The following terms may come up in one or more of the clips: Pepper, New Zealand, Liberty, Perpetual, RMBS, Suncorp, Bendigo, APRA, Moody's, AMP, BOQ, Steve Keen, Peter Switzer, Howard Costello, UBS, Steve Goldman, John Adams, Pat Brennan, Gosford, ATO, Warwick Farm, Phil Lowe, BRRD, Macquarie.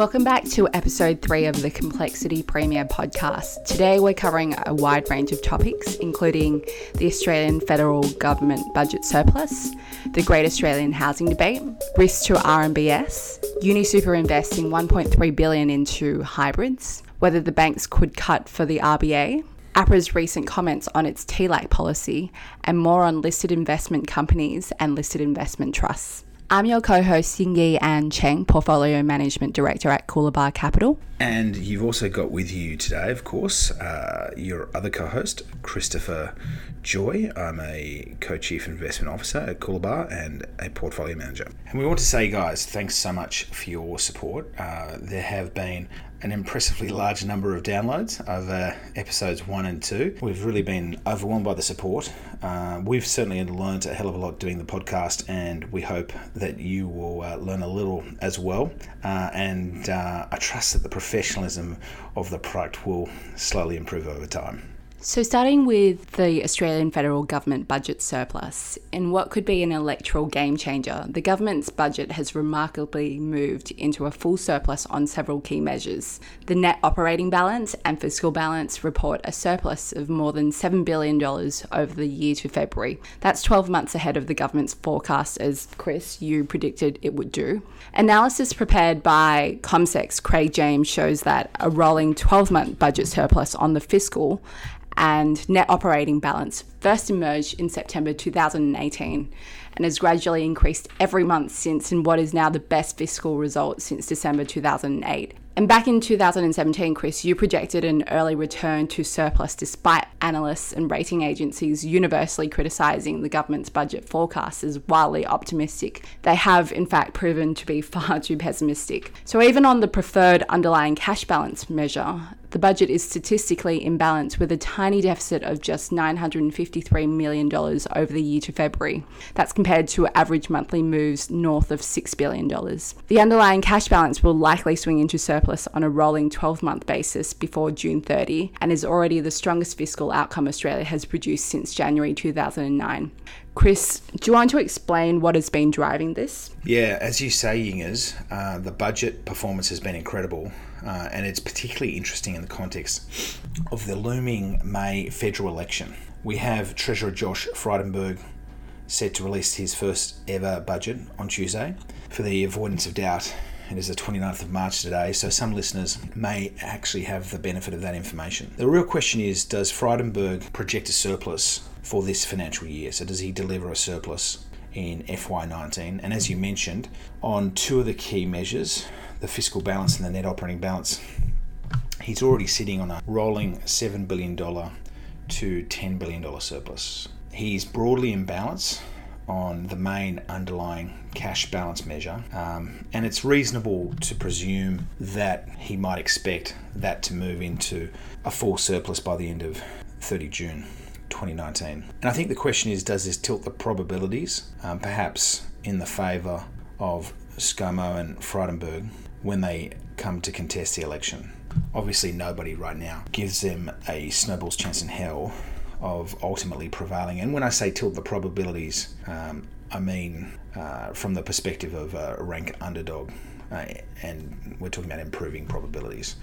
Welcome back to episode 3 of the Complexity Premier podcast. Today we're covering a wide range of topics, including the Australian federal government budget surplus, the Great Australian housing debate, risk to RMBS, Unisuper investing $1.3 billion into hybrids, whether the banks could cut for the RBA, APRA's recent comments on its TLAC policy, and more on listed investment companies and listed investment trusts. I'm your co-host Xingyi Ann Cheng, Portfolio Management Director at Coolabah Capital. And you've also got with you today, of course, your other co-host, Christopher Joy. I'm a co-chief investment officer at Coolabah and a portfolio manager. And we want to say, guys, thanks so much for your support. There have been an impressively large number of downloads over episodes 1 and 2. We've really been overwhelmed by the support. We've certainly learned a hell of a lot doing the podcast, and we hope that you will learn a little as well. And I trust that the professionalism of the product will slowly improve over time. So starting with the Australian federal government budget surplus, in what could be an electoral game changer, the government's budget has remarkably moved into a full surplus on several key measures. The net operating balance and fiscal balance report a surplus of more than $7 billion over the year to February. That's 12 months ahead of the government's forecast, as Chris, you predicted it would do. Analysis prepared by Comsec's Craig James shows that a rolling 12-month budget surplus on the fiscal and net operating balance first emerged in September 2018 and has gradually increased every month since, in what is now the best fiscal result since December 2008. And back in 2017, Chris, you projected an early return to surplus despite analysts and rating agencies universally criticising the government's budget forecasts as wildly optimistic. They have, in fact, proven to be far too pessimistic. So even on the preferred underlying cash balance measure, the budget is statistically imbalanced with a tiny deficit of just $953 million over the year to February. That's compared to average monthly moves north of $6 billion. The underlying cash balance will likely swing into surplus on a rolling 12-month basis before June 30 and is already the strongest fiscal outcome Australia has produced since January 2009. Chris, do you want to explain what has been driving this? Yeah, as you say, Yingers, the budget performance has been incredible, and it's particularly interesting in the context of the looming May federal election. We have Treasurer Josh Frydenberg set to release his first ever budget on Tuesday. For the avoidance of doubt, it is the 29th of March today, so some listeners may actually have the benefit of that information. The real question is, does Frydenberg project a surplus for this financial year? So does he deliver a surplus in FY19? And as you mentioned, on two of the key measures, the fiscal balance and the net operating balance, he's already sitting on a rolling $7 billion to $10 billion surplus. He's broadly in balance on the main underlying cash balance measure, and it's reasonable to presume that he might expect that to move into a full surplus by the end of 30 June 2019. And I think the question is, does this tilt the probabilities, perhaps in the favour of ScoMo and Frydenberg when they come to contest the election? Obviously nobody right now gives them a snowball's chance in hell of ultimately prevailing. And when I say tilt the probabilities, I mean from the perspective of a rank underdog, and we're talking about improving probabilities,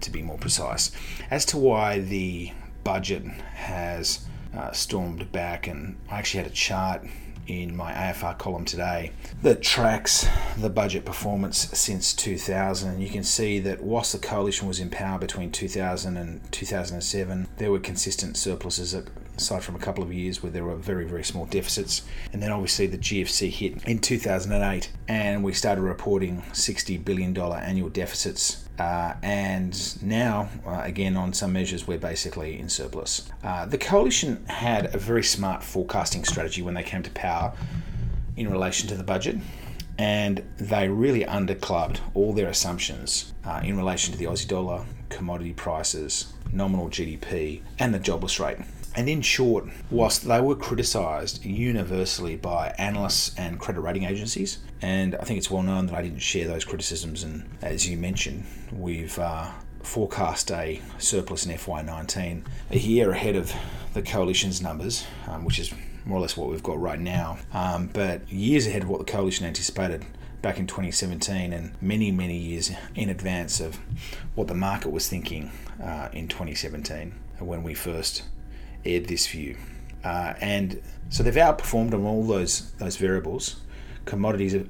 to be more precise. As to why the budget has stormed back, and I actually had a chart in my AFR column today that tracks the budget performance since 2000, and you can see that whilst the coalition was in power between 2000 and 2007, there were consistent surpluses aside from a couple of years where there were very, very small deficits. And then obviously the GFC hit in 2008 and we started reporting $60 billion annual deficits. And now, again, on some measures, we're basically in surplus. The coalition had a very smart forecasting strategy when they came to power in relation to the budget, and they really underclubbed all their assumptions in relation to the Aussie dollar, commodity prices, nominal GDP, and the jobless rate. And in short, whilst they were criticised universally by analysts and credit rating agencies, and I think it's well known that I didn't share those criticisms, and as you mentioned, we've forecast a surplus in FY19 a year ahead of the coalition's numbers, which is more or less what we've got right now, but years ahead of what the coalition anticipated. back in 2017 and many years in advance of what the market was thinking in 2017 when we first aired this view. And so they've outperformed on all those variables. Commodity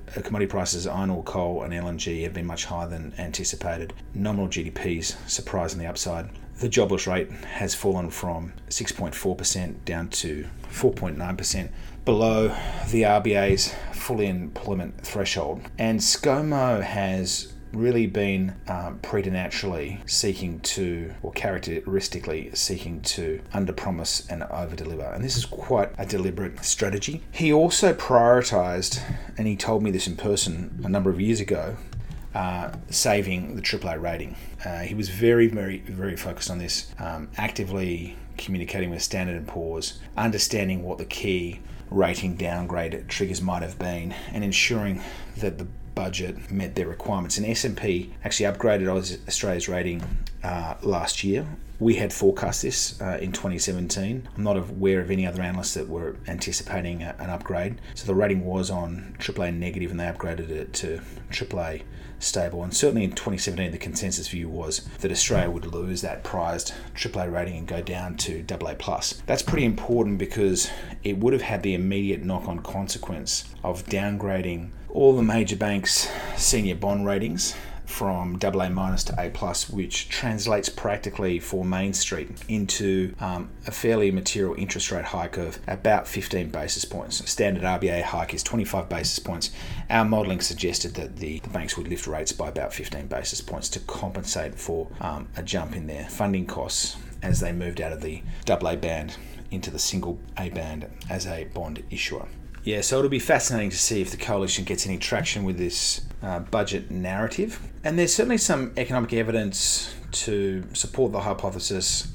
prices, iron ore, coal and LNG have been much higher than anticipated. Nominal GDPs surprised on the upside. The jobless rate has fallen from 6.4% down to 4.9%, below the RBA's full employment threshold. And ScoMo has really been preternaturally seeking to, or characteristically seeking to, underpromise and overdeliver. And this is quite a deliberate strategy. He also prioritised, and he told me this in person a number of years ago, saving the AAA rating. He was very focused on this, actively communicating with Standard & Poor's, understanding what the key rating downgrade triggers might have been, and ensuring that the budget met their requirements. And S&P actually upgraded Australia's rating last year. We had forecast this in 2017. I'm not aware of any other analysts that were anticipating an upgrade. So the rating was on AAA negative and they upgraded it to AAA stable. And certainly in 2017, the consensus view was that Australia would lose that prized AAA rating and go down to AA+. That's pretty important because it would have had the immediate knock-on consequence of downgrading all the major banks' senior bond ratings from AA- to A+, which translates practically for Main Street into a fairly material interest rate hike of about 15 basis points. Standard RBA hike is 25 basis points. Our modelling suggested that the banks would lift rates by about 15 basis points to compensate for a jump in their funding costs as they moved out of the AA band into the single A band as a bond issuer. Yeah, so it'll be fascinating to see if the coalition gets any traction with this budget narrative. And there's certainly some economic evidence to support the hypothesis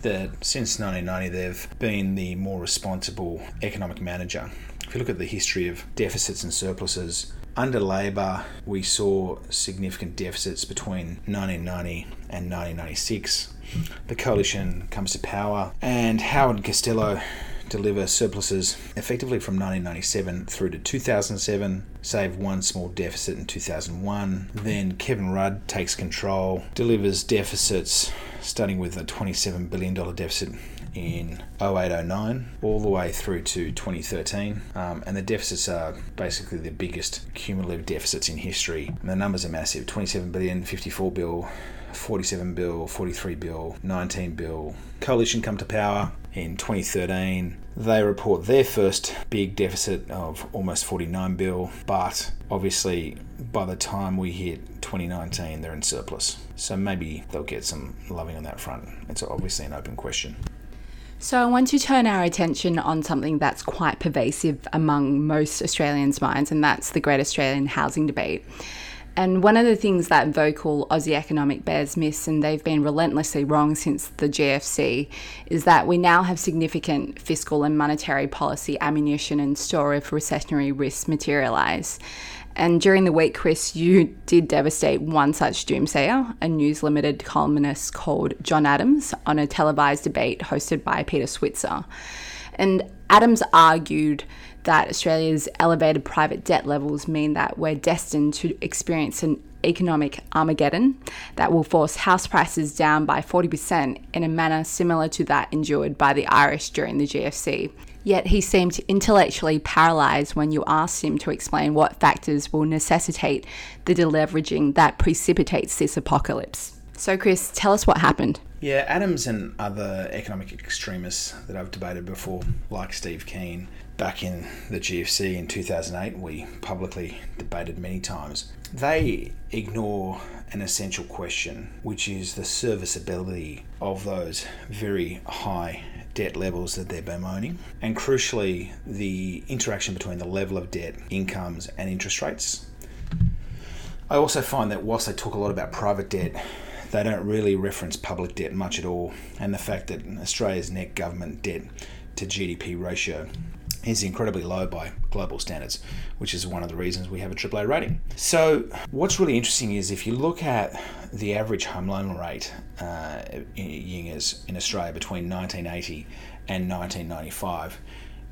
that since 1990 they've been the more responsible economic manager. If you look at the history of deficits and surpluses, under Labor we saw significant deficits between 1990 and 1996. The coalition comes to power and Howard Costello deliver surpluses effectively from 1997 through to 2007, save one small deficit in 2001. Then Kevin Rudd takes control, delivers deficits starting with a $27 billion deficit in 08-09 all the way through to 2013. And the deficits are basically the biggest cumulative deficits in history. And the numbers are massive, $27 billion, $54 bill, $47 bill, $43 bill, $19 bill. Coalition come to power in 2013. They report their first big deficit of almost 49 bill, but obviously by the time we hit 2019 they're in surplus. So maybe they'll get some loving on that front. It's obviously an open question. So I want to turn our attention on something that's quite pervasive among most Australians' minds, and that's the Great Australian Housing Debate. And one of the things that vocal Aussie economic bears miss, and they've been relentlessly wrong since the GFC, is that we now have significant fiscal and monetary policy ammunition and store if recessionary risks materialise. And during the week, Chris, you did devastate one such doomsayer, a News Limited columnist called John Adams, on a televised debate hosted by Peter Switzer. And Adams argued that Australia's elevated private debt levels mean that we're destined to experience an economic Armageddon that will force house prices down by 40% in a manner similar to that endured by the Irish during the GFC. Yet he seemed intellectually paralysed when you asked him to explain what factors will necessitate the deleveraging that precipitates this apocalypse. So Chris, tell us what happened. Yeah, Adams and other economic extremists that I've debated before, like Steve Keen, back in the GFC in 2008, we publicly debated many times. They ignore an essential question, which is the serviceability of those very high debt levels that they're bemoaning, and crucially, the interaction between the level of debt, incomes, and interest rates. I also find that whilst they talk a lot about private debt, they don't really reference public debt much at all, and the fact that Australia's net government debt to GDP ratio is incredibly low by global standards, which is one of the reasons we have a AAA rating. So what's really interesting is if you look at the average home loan rate in Australia between 1980 and 1995,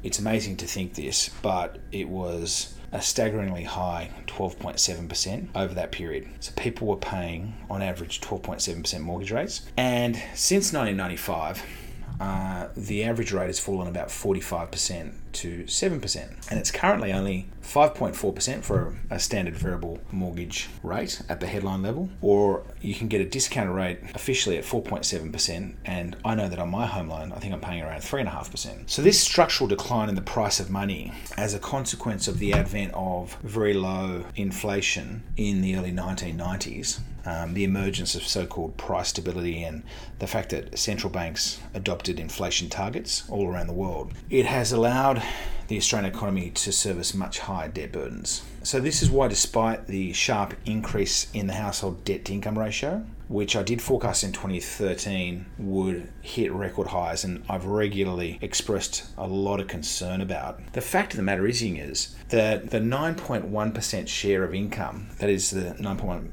it's amazing to think this, but it was a staggeringly high 12.7% over that period. So people were paying on average 12.7% mortgage rates. And since 1995, the average rate has fallen about 45% to 7%. And it's currently only 5.4% for a standard variable mortgage rate at the headline level, or you can get a discounted rate officially at 4.7%. And I know that on my home loan, I think I'm paying around 3.5%. So this structural decline in the price of money as a consequence of the advent of very low inflation in the early 1990s, the emergence of so-called price stability and the fact that central banks adopted inflation targets all around the world, it has allowed the Australian economy to service much higher debt burdens. So this is why, despite the sharp increase in the household debt-to-income ratio, which I did forecast in 2013 would hit record highs, and I've regularly expressed a lot of concern about. The fact of the matter is that the 9.1% share of income, that is the 9.1%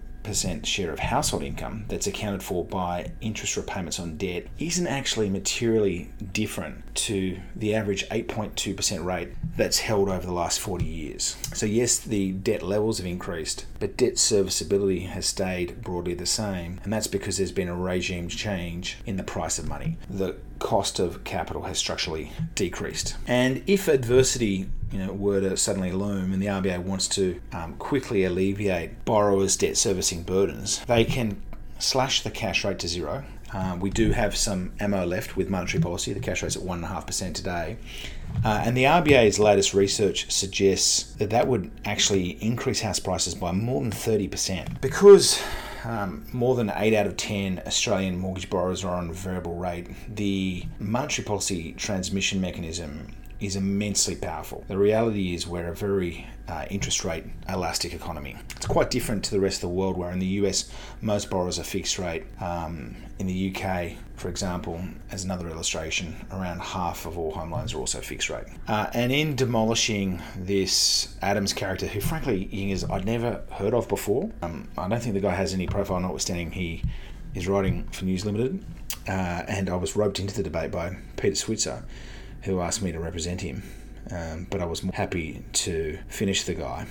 share of household income that's accounted for by interest repayments on debt, isn't actually materially different to the average 8.2% rate that's held over the last 40 years. So yes, the debt levels have increased, but debt serviceability has stayed broadly the same, and that's because there's been a regime change in the price of money. The cost of capital has structurally decreased. And if adversity were to suddenly loom and the RBA wants to quickly alleviate borrowers' debt servicing burdens, they can slash the cash rate to zero. We do have some ammo left with monetary policy. The cash rate's at 1.5% today. And the RBA's latest research suggests that that would actually increase house prices by more than 30%. Because more than 8 out of 10 Australian mortgage borrowers are on a variable rate, the monetary policy transmission mechanism is immensely powerful. The reality is we're a very interest rate elastic economy. It's quite different to the rest of the world, where in the US, most borrowers are fixed rate. In the UK, for example, as another illustration, around half of all home loans are also fixed rate. And in demolishing this Adams character, who frankly I'd never heard of before, I don't think the guy has any profile, notwithstanding he is writing for News Limited, and I was roped into the debate by Peter Switzer, who asked me to represent him, but I was more happy to finish the guy,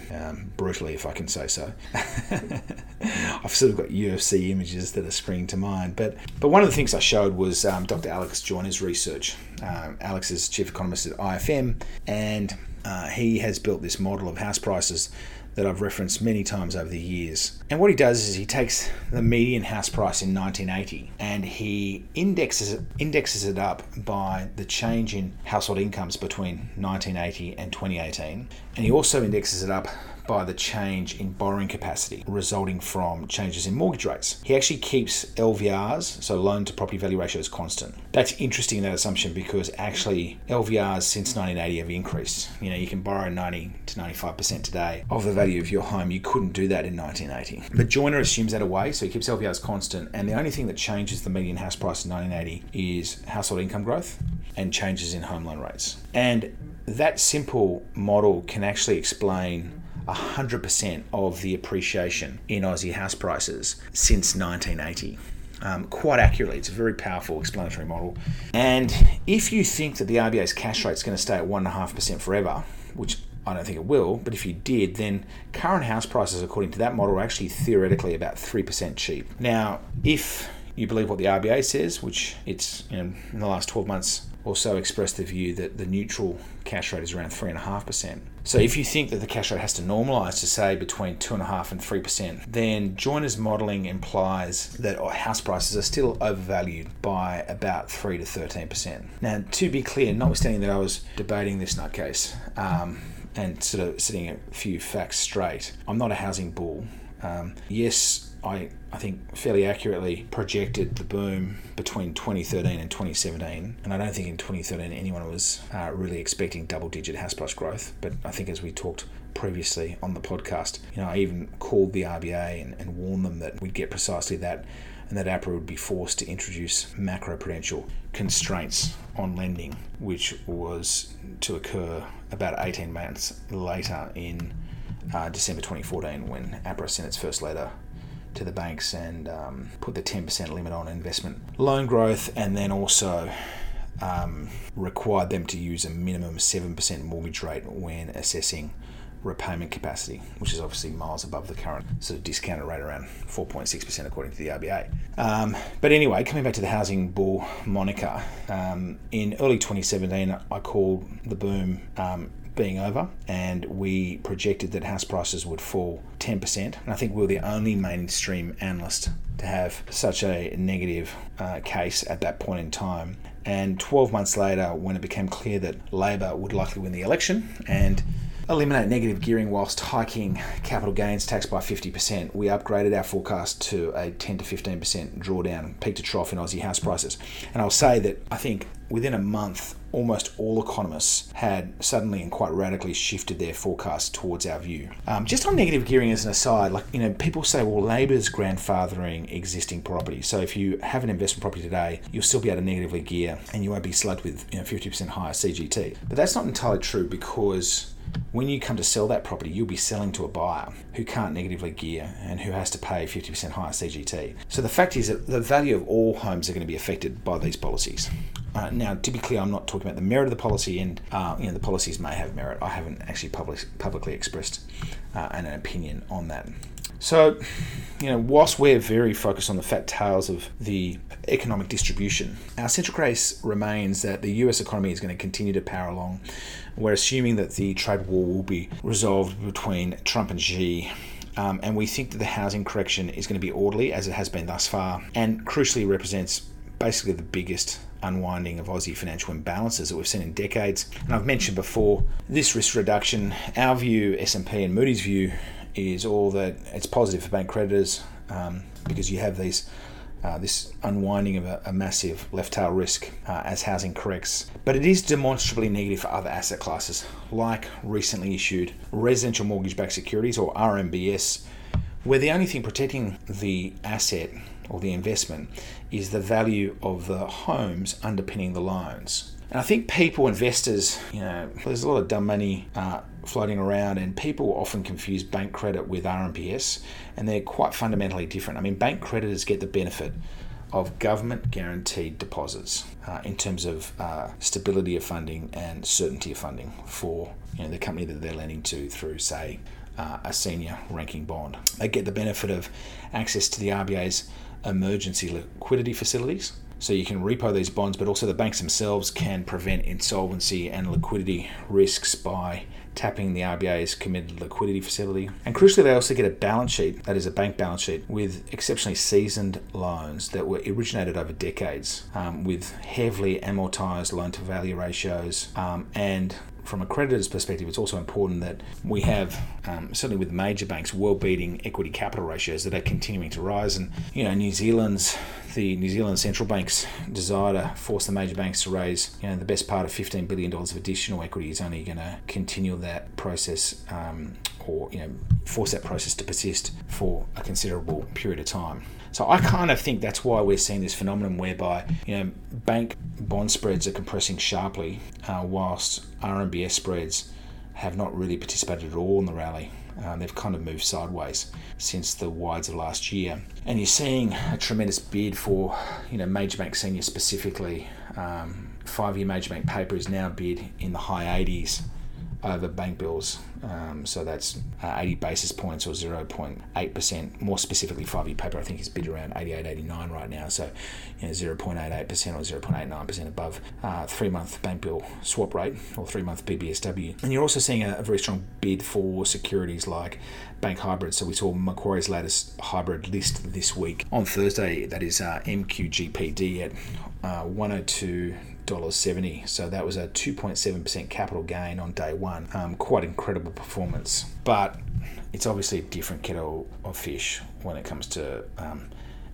brutally, if I can say so. I've sort of got UFC images that are springing to mind, but one of the things I showed was Dr. Alex Joyner's research. Alex is chief economist at IFM, and he has built this model of house prices that I've referenced many times over the years. And what he does is he takes the median house price in 1980 and he indexes it up by the change in household incomes between 1980 and 2018. And he also indexes it up by the change in borrowing capacity resulting from changes in mortgage rates. He actually keeps LVRs, so loan to property value ratios, constant. That's interesting, that assumption, because actually LVRs since 1980 have increased. You can borrow 90 to 95% today of the value of your home. You couldn't do that in 1980. But Joyner assumes that away, so he keeps LVRs constant, and the only thing that changes the median house price in 1980 is household income growth and changes in home loan rates. And that simple model can actually explain 100% of the appreciation in Aussie house prices since 1980. Quite accurately, it's a very powerful explanatory model. And if you think that the RBA's cash rate is going to stay at 1.5% forever, which I don't think it will, but if you did, then current house prices, according to that model, are actually theoretically about 3% cheap. Now, if you believe what the RBA says, which it's in the last 12 months or so expressed the view that the neutral cash rate is around 3.5%. So if you think that the cash rate has to normalize to, say, between 2.5 and 3%, then Joyner's modeling implies that house prices are still overvalued by about 3 to 13%. Now, to be clear, notwithstanding that I was debating this nutcase and sort of setting a few facts straight, I'm not a housing bull. Yes, I think fairly accurately projected the boom between 2013 and 2017, and I don't think in 2013 anyone was really expecting double-digit house price growth. But I think, as we talked previously on the podcast, I even called the RBA and warned them that we'd get precisely that, and that APRA would be forced to introduce macroprudential constraints on lending, which was to occur about 18 months later in December 2014, when APRA sent its first letter to the banks and put the 10% limit on investment loan growth, and then also required them to use a minimum 7% mortgage rate when assessing repayment capacity, which is obviously miles above the current sort of discounted rate around 4.6% according to the RBA. But anyway, coming back to the housing bull moniker, in early 2017, I called the boom being over, and we projected that house prices would fall 10%. And I think we were the only mainstream analyst to have such a negative case at that point in time. And 12 months later, when it became clear that Labor would likely win the election and eliminate negative gearing whilst hiking capital gains tax by 50%, we upgraded our forecast to a 10 to 15% drawdown peak to trough in Aussie house prices. And I'll say that I think within a month, almost all economists had suddenly and quite radically shifted their forecast towards our view. Just on negative gearing as an aside, like, you know, people say, well, Labor's grandfathering existing property. So if you have an investment property today, you'll still be able to negatively gear and you won't be slugged with, you know, 50% higher CGT. But that's not entirely true, because when you come to sell that property, you'll be selling to a buyer who can't negatively gear and who has to pay 50% higher CGT. So the fact is that the value of all homes are going to be affected by these policies. Now, to be clear, I'm not talking about the merit of the policy, and you know, the policies may have merit. I haven't actually publicly expressed an opinion on that. So, you know, whilst we're very focused on the fat tails of the economic distribution, our central case remains that the US economy is going to continue to power along. We're assuming that the trade war will be resolved between Trump and Xi. And we think that the housing correction is going to be orderly, as it has been thus far, and crucially represents basically the biggest unwinding of Aussie financial imbalances that we've seen in decades. And I've mentioned before, this risk reduction, our view, S&P and Moody's view, is all that it's positive for bank creditors, because you have these this unwinding of a massive left tail risk as housing corrects. But it is demonstrably negative for other asset classes, like recently issued residential mortgage-backed securities, or RMBS, where the only thing protecting the asset or the investment is the value of the homes underpinning the loans. And I think people, investors, you know, there's a lot of dumb money floating around, and people often confuse bank credit with RMBS, and they're quite fundamentally different. I mean, bank creditors get the benefit of government guaranteed deposits in terms of stability of funding and certainty of funding for, you know, the company that they're lending to through, say, a senior ranking bond. They get the benefit of access to the RBA's emergency liquidity facilities. So you can repo these bonds, but also the banks themselves can prevent insolvency and liquidity risks by tapping the RBA's committed liquidity facility. And crucially, they also get a balance sheet, that is a bank balance sheet, with exceptionally seasoned loans that were originated over decades, with heavily amortized loan-to-value ratios. And from a creditor's perspective, it's also important that we have, certainly with major banks, world-beating equity capital ratios that are continuing to rise. And, you know, the New Zealand Central Bank's desire to force the major banks to raise, you know, the best part of $15 billion of additional equity is only going to continue that process, or, you know, force that process to persist for a considerable period of time. So I kind of think that's why we're seeing this phenomenon whereby, you know, bank bond spreads are compressing sharply, whilst RMBS spreads have not really participated at all in the rally. They've kind of moved sideways since the wides of last year. And you're seeing a tremendous bid for, you know, major bank senior specifically. 5-year major bank paper is now bid in the high 80s over bank bills. So that's 80 basis points or 0.8%. More specifically, 5-year paper, I think, is bid around 88, 89 right now. So, you know, 0.88% or 0.89% above 3-month bank bill swap rate or 3-month BBSW. And you're also seeing a very strong bid for securities like bank hybrids. So we saw Macquarie's latest hybrid list this week on Thursday. That is MQGPD at $102.70. So that was a 2.7% capital gain on day one. Quite incredible performance, but it's obviously a different kettle of fish when it comes to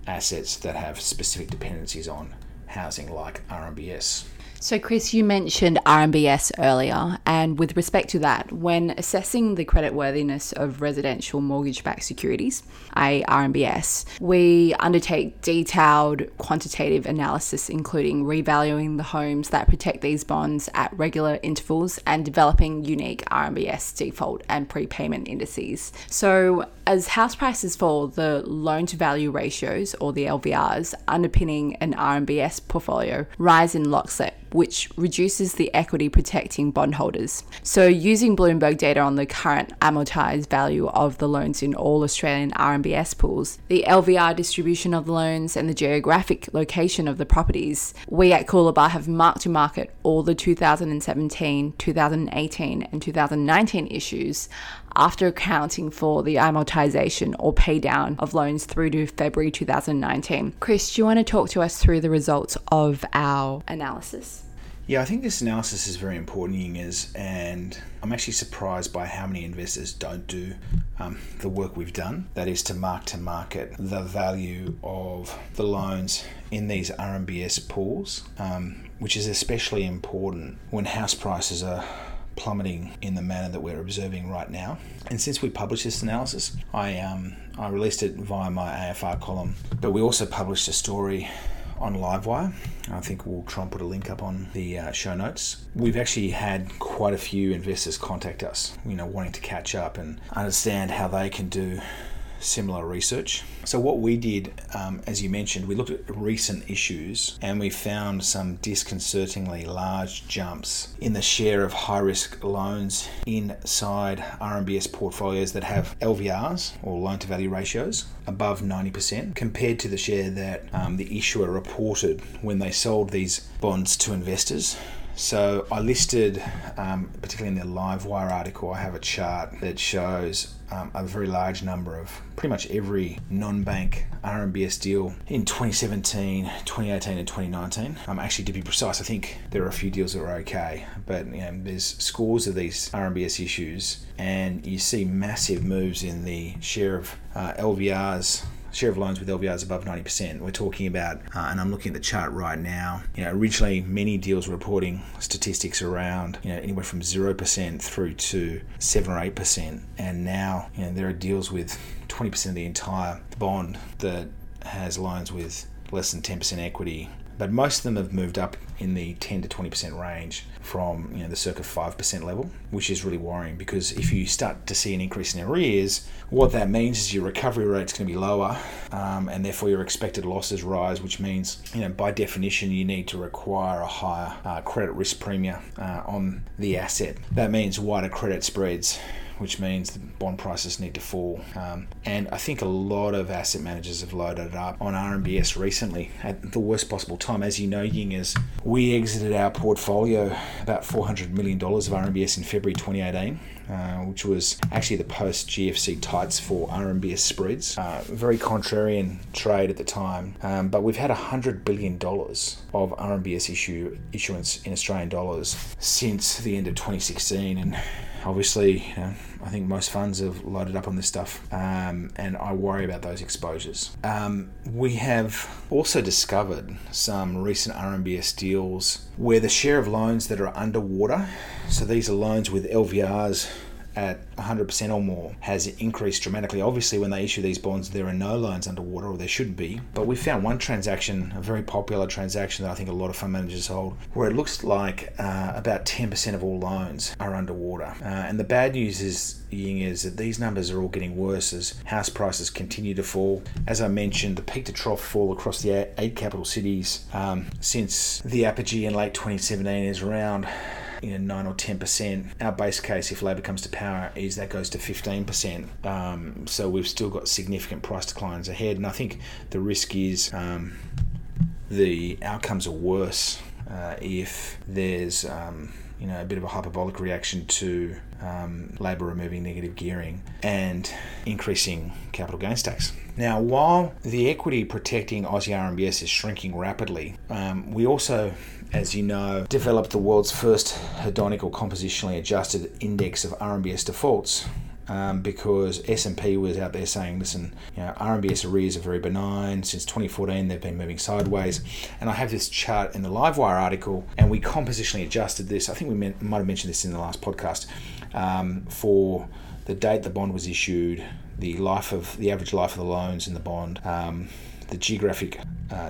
assets that have specific dependencies on housing, like RMBS. So Chris, you mentioned RMBS earlier, and with respect to that, when assessing the creditworthiness of residential mortgage-backed securities, i.e. RMBS, we undertake detailed quantitative analysis, including revaluing the homes that protect these bonds at regular intervals and developing unique RMBS default and prepayment indices. So as house prices fall, the loan-to-value ratios, or the LVRs, underpinning an RMBS portfolio rise in lockstep which reduces the equity protecting bondholders. So using Bloomberg data on the current amortised value of the loans in all Australian RMBS pools, the LVR distribution of the loans and the geographic location of the properties, we at Coolabah have marked to market all the 2017, 2018 and 2019 issues after accounting for the amortisation or pay down of loans through to February 2019. Chris, do you want to talk to us through the results of our analysis? Yeah, I think this analysis is very important, and I'm actually surprised by how many investors don't do the work we've done. That is to mark to market the value of the loans in these RMBS pools, which is especially important when house prices are plummeting in the manner that we're observing right now. And since we published this analysis, I released it via my AFR column, but we also published a story on Livewire. I think we'll try and put a link up on the show notes. We've actually had quite a few investors contact us, wanting to catch up and understand how they can do similar research. So what we did, as you mentioned, we looked at recent issues and we found some disconcertingly large jumps in the share of high-risk loans inside RMBS portfolios that have LVRs or loan-to-value ratios above 90% compared to the share that the issuer reported when they sold these bonds to investors. So I listed, particularly in the Livewire article, I have a chart that shows a very large number of pretty much every non-bank RMBS deal in 2017, 2018 and 2019. Actually, to be precise, I think there are a few deals that are okay, but there's scores of these RMBS issues and you see massive moves in the share of LVRs, share of loans with LVRs above 90%. We're talking about, and I'm looking at the chart right now, originally many deals were reporting statistics around, anywhere from 0% through to 7 or 8%. And now, there are deals with 20% of the entire bond that has loans with less than 10% equity. But most of them have moved up in the 10 to 20% range from the circa 5% level, which is really worrying, because if you start to see an increase in arrears, what that means is your recovery rate's going to be lower, and therefore your expected losses rise, which means by definition you need to require a higher credit risk premium on the asset. That means wider credit spreads, which means the bond prices need to fall. And I think a lot of asset managers have loaded it up on RMBS recently at the worst possible time. As you know, we exited our portfolio about $400 million of RMBS in February 2018, which was actually the post-GFC tights for RMBS spreads. Very contrarian trade at the time, but we've had $100 billion of RMBS issuance in Australian dollars since the end of 2016. And obviously, I think most funds have loaded up on this stuff, and I worry about those exposures. We have also discovered some recent RMBS deals where the share of loans that are underwater, so these are loans with LVRs at 100% or more, has increased dramatically. Obviously, when they issue these bonds, there are no loans underwater, or there shouldn't be. But we found one transaction, a very popular transaction that I think a lot of fund managers hold, where it looks like about 10% of all loans are underwater. And the bad news is that these numbers are all getting worse as house prices continue to fall. As I mentioned, the peak to trough fall across the 8 capital cities since the apogee in late 2017 is around 9 or 10%. Our base case, if Labor comes to power, is that goes to 15%. So we've still got significant price declines ahead. And I think the risk is the outcomes are worse if there's a bit of a hyperbolic reaction to Labor removing negative gearing and increasing capital gains tax. Now, while the equity protecting Aussie RMBS is shrinking rapidly, we also, as you know, developed the world's first hedonic or compositionally adjusted index of RMBS defaults, because S&P was out there saying, listen, RMBS arrears are very benign. Since 2014, they've been moving sideways. And I have this chart in the Livewire article, and we compositionally adjusted this. I think we might have mentioned this in the last podcast, for the date the bond was issued, the average life of the loans in the bond, the geographic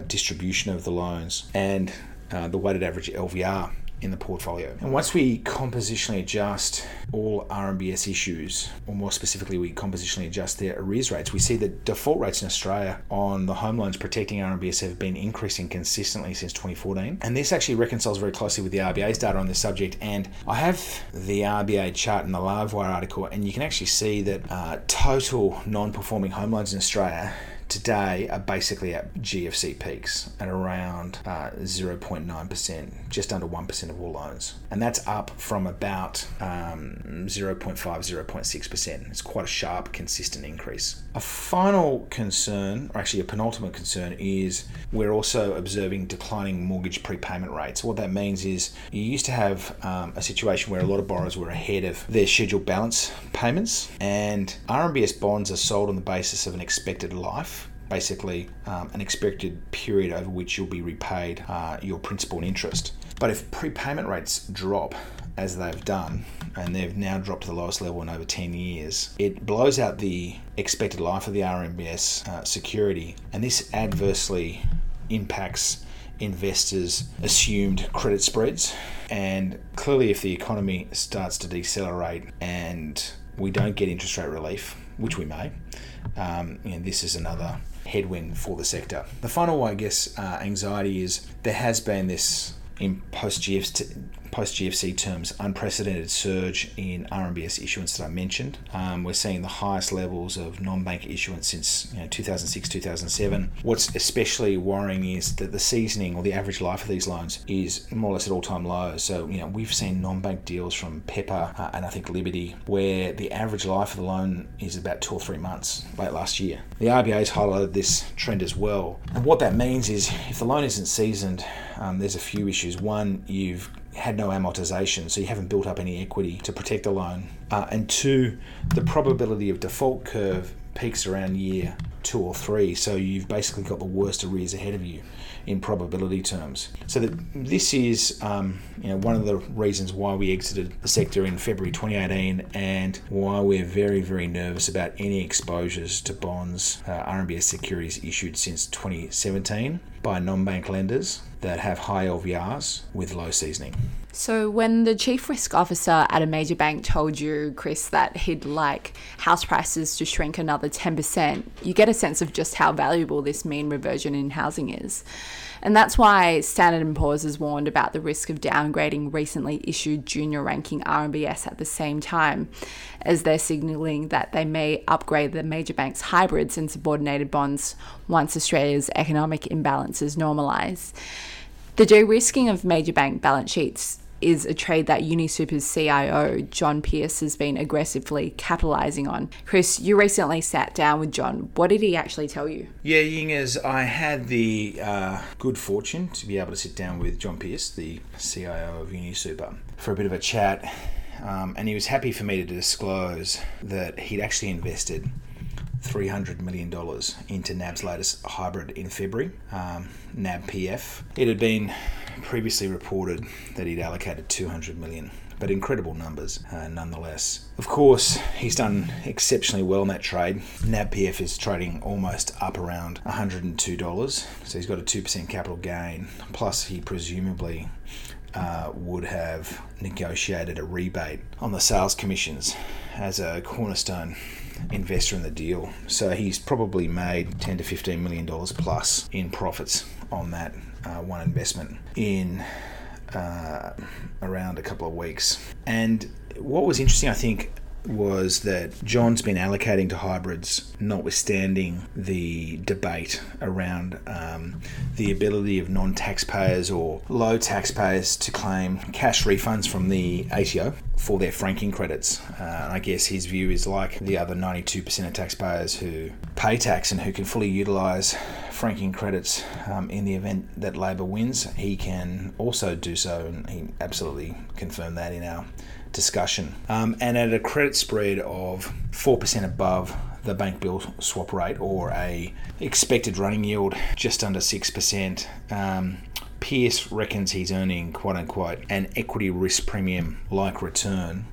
distribution of the loans, and the weighted average LVR in the portfolio. And once we compositionally adjust all RMBS issues, or more specifically, we compositionally adjust their arrears rates, we see that default rates in Australia on the home loans protecting RMBS have been increasing consistently since 2014. And this actually reconciles very closely with the RBA's data on this subject. And I have the RBA chart in the Livewire article, and you can actually see that total non-performing home loans in Australia today are basically at GFC peaks at around 0.9%, just under 1% of all loans. And that's up from about 0.5, 0.6%. It's quite a sharp, consistent increase. A final concern, or actually a penultimate concern, is we're also observing declining mortgage prepayment rates. What that means is you used to have a situation where a lot of borrowers were ahead of their scheduled balance payments, and RMBS bonds are sold on the basis of an expected life. Basically, an expected period over which you'll be repaid your principal and interest. But if prepayment rates drop, as they've done, and they've now dropped to the lowest level in over 10 years, it blows out the expected life of the RMBS security, and this adversely impacts investors' assumed credit spreads. And clearly, if the economy starts to decelerate and we don't get interest rate relief, which we may, this is another headwind for the sector. The final, anxiety is there has been this, in post-GFC terms, unprecedented surge in RMBS issuance that I mentioned. We're seeing the highest levels of non-bank issuance since 2006, 2007. What's especially worrying is that the seasoning or the average life of these loans is more or less at all-time lows. So, we've seen non-bank deals from Pepper and I think Liberty, where the average life of the loan is about 2 or 3 months late last year. The RBA's highlighted this trend as well. And what that means is if the loan isn't seasoned, there's a few issues. One, you've had no amortization, so you haven't built up any equity to protect the loan. And two, the probability of default curve peaks around year 2 or 3, so you've basically got the worst arrears ahead of you in probability terms. So that this is one of the reasons why we exited the sector in February 2018 and why we're very, very nervous about any exposures to bonds, RMBS securities issued since 2017 by non-bank lenders that have high LVRs with low seasoning. So when the chief risk officer at a major bank told you, Chris, that he'd like house prices to shrink another 10%, you get a sense of just how valuable this mean reversion in housing is. And that's why Standard & Poor's has warned about the risk of downgrading recently issued junior ranking RMBS at the same time, as they're signalling that they may upgrade the major banks' hybrids and subordinated bonds once Australia's economic imbalances normalise. The de-risking of major bank balance sheets is a trade that Unisuper's CIO, John Pierce, has been aggressively capitalising on. Chris, you recently sat down with John. What did he actually tell you? Yeah, Yingers, I had the good fortune to be able to sit down with John Pierce, the CIO of Unisuper, for a bit of a chat. And he was happy for me to disclose that he'd actually invested $300 million into NAB's latest hybrid in February, NAB PF. It had been previously reported that he'd allocated $200 million, but incredible numbers nonetheless. Of course, he's done exceptionally well in that trade. NAB PF is trading almost up around $102, so he's got a 2% capital gain, plus he presumably would have negotiated a rebate on the sales commissions as a cornerstone investor in the deal. So he's probably made $10 to $15 million plus in profits on that one investment in around a couple of weeks. And what was interesting, I think, was that John's been allocating to hybrids, notwithstanding the debate around the ability of non-taxpayers or low taxpayers to claim cash refunds from the ATO for their franking credits. And I guess his view is like the other 92% of taxpayers who pay tax and who can fully utilise franking credits in the event that Labor wins, he can also do so, and he absolutely confirmed that in our discussion. And at a credit spread of 4% above the bank bill swap rate, or a expected running yield just under 6%, Pierce reckons he's earning, quote unquote, an equity risk premium like return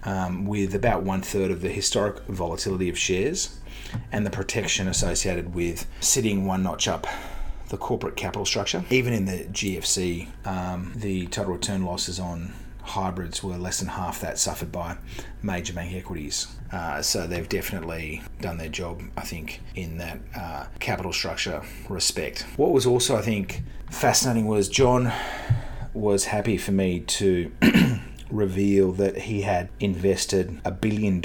with about 1/3 of the historic volatility of shares and the protection associated with sitting one notch up the corporate capital structure. Even in the GFC, the total return losses on hybrids were less than half that suffered by major bank equities. So they've definitely done their job, I think, in that capital structure respect. What was also, I think, fascinating was John was happy for me to reveal that he had invested $1 billion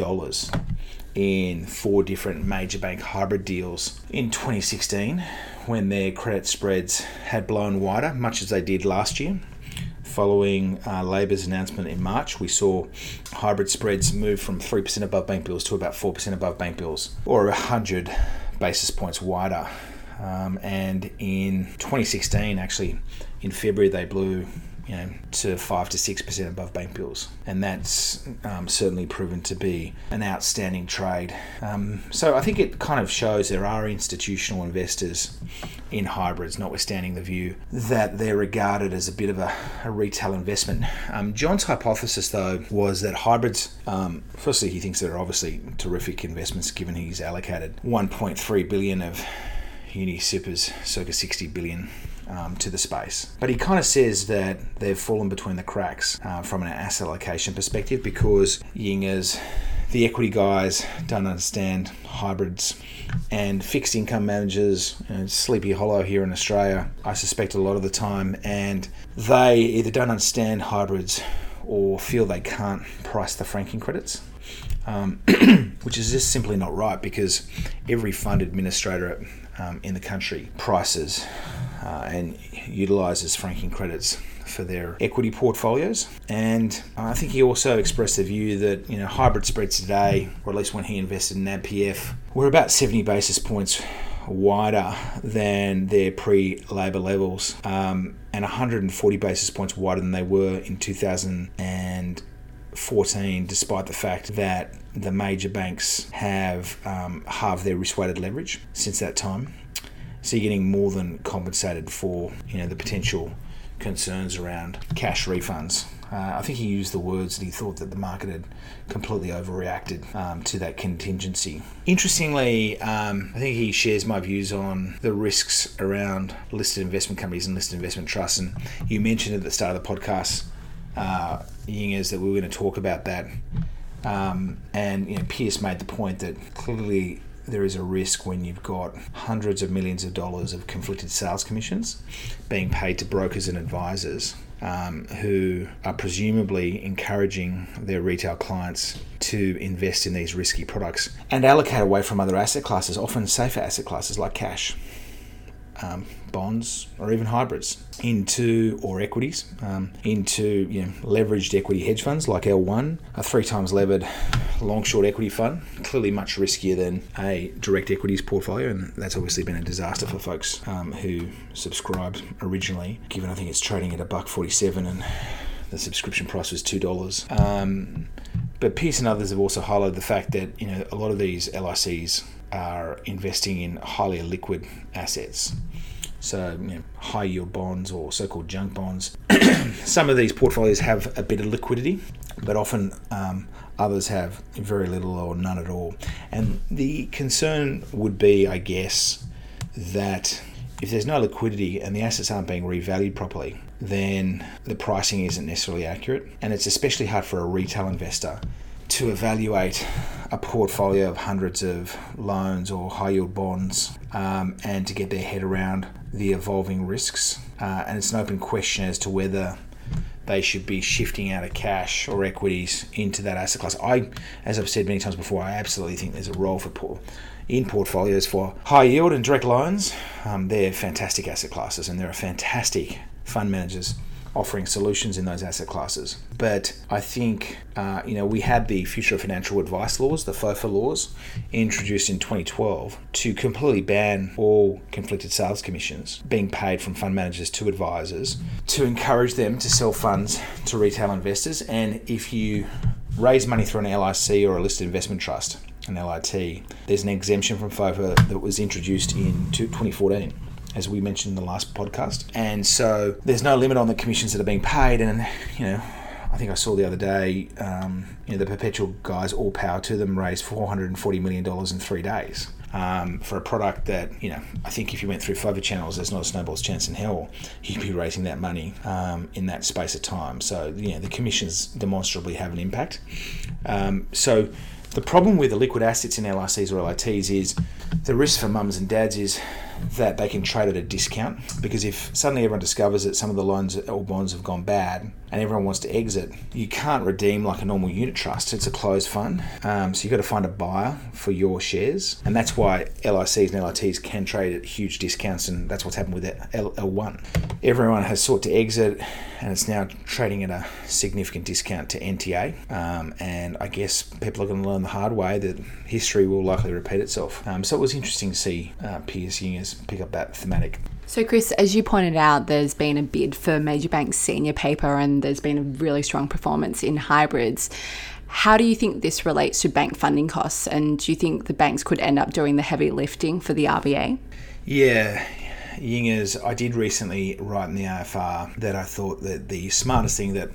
in 4 different major bank hybrid deals in 2016 when their credit spreads had blown wider, much as they did last year. Following Labor's announcement in March, we saw hybrid spreads move from 3% above bank bills to about 4% above bank bills, or 100 basis points wider. And in 2016, actually, in February, they blew to 5 to 6% above bank bills. And that's certainly proven to be an outstanding trade. So I think it kind of shows there are institutional investors in hybrids, notwithstanding the view that they're regarded as a bit of a retail investment. John's hypothesis, though, was that hybrids, firstly, he thinks they're obviously terrific investments, given he's allocated $1.3 billion of Unisuper's circa $60 billion. To the space. But he kind of says that they've fallen between the cracks from an asset allocation perspective because Yingers, the equity guys, don't understand hybrids, and fixed income managers, Sleepy Hollow here in Australia, I suspect a lot of the time, and they either don't understand hybrids or feel they can't price the franking credits. Which is just simply not right, because every fund administrator in the country prices and utilises franking credits for their equity portfolios. And I think he also expressed the view that hybrid spreads today, or at least when he invested in NAB PF, were about 70 basis points wider than their pre-Labor levels, and 140 basis points wider than they were in 2014, despite the fact that the major banks have halved their risk-weighted leverage since that time. So you're getting more than compensated for the potential concerns around cash refunds. I think he used the words that he thought that the market had completely overreacted to that contingency. Interestingly, I think he shares my views on the risks around listed investment companies and listed investment trusts. And you mentioned at the start of the podcast, Yingers, that we were going to talk about that. And Pierce made the point that clearly there is a risk when you've got hundreds of millions of dollars of conflicted sales commissions being paid to brokers and advisors who are presumably encouraging their retail clients to invest in these risky products and allocate away from other asset classes, often safer asset classes like cash, bonds, or even hybrids, into, or equities, into leveraged equity hedge funds like L1, a 3 times levered long-short equity fund, clearly much riskier than a direct equities portfolio, and that's obviously been a disaster for folks who subscribed originally, given I think it's trading at $1.47 and the subscription price was $2. But Pierce and others have also highlighted the fact that a lot of these LICs are investing in highly illiquid assets, so high yield bonds or so-called junk bonds. Some of these portfolios have a bit of liquidity, but often others have very little or none at all. And the concern would be, I guess, that if there's no liquidity and the assets aren't being revalued properly, then the pricing isn't necessarily accurate, and it's especially hard for a retail investor to evaluate a portfolio of hundreds of loans or high-yield bonds and to get their head around the evolving risks. And it's an open question as to whether they should be shifting out of cash or equities into that asset class. As I've said many times before, I absolutely think there's a role in portfolios for high-yield and direct loans. They're fantastic asset classes, and there are fantastic fund managers offering solutions in those asset classes. But I think, we had the Future of Financial Advice laws, the FOFA laws, introduced in 2012 to completely ban all conflicted sales commissions being paid from fund managers to advisors to encourage them to sell funds to retail investors. And if you raise money through an LIC or a listed investment trust, an LIT, there's an exemption from FOFA that was introduced in 2014. As we mentioned in the last podcast. And so there's no limit on the commissions that are being paid. And, I think I saw the other day, the Perpetual guys, all power to them, raised $440 million in 3 days. for a product that, you know, I think if you went through FOFA channels, there's not a snowball's chance in hell you'd be raising that money in that space of time. So, you know, the commissions demonstrably have an impact. So the problem with the liquid assets in LICs or LITs is the risk for mums and dads is that they can trade at a discount, because if suddenly everyone discovers that some of the loans or bonds have gone bad and everyone wants to exit, you can't redeem like a normal unit trust. It's a closed fund. So you've got to find a buyer for your shares. And that's why LICs and LITs can trade at huge discounts, and that's what's happened with L1. Everyone has sought to exit and it's now trading at a significant discount to NTA. And I guess people are going to learn the hard way that history will likely repeat itself. So it was interesting to see Pierce pick up that thematic. So Chris, as you pointed out, there's been a bid for major bank senior paper and there's been a really strong performance in hybrids. How do you think this relates to bank funding costs, and do you think the banks could end up doing the heavy lifting for the RBA? Yeah, Yingers, I did recently write in the AFR that I thought that the smartest thing that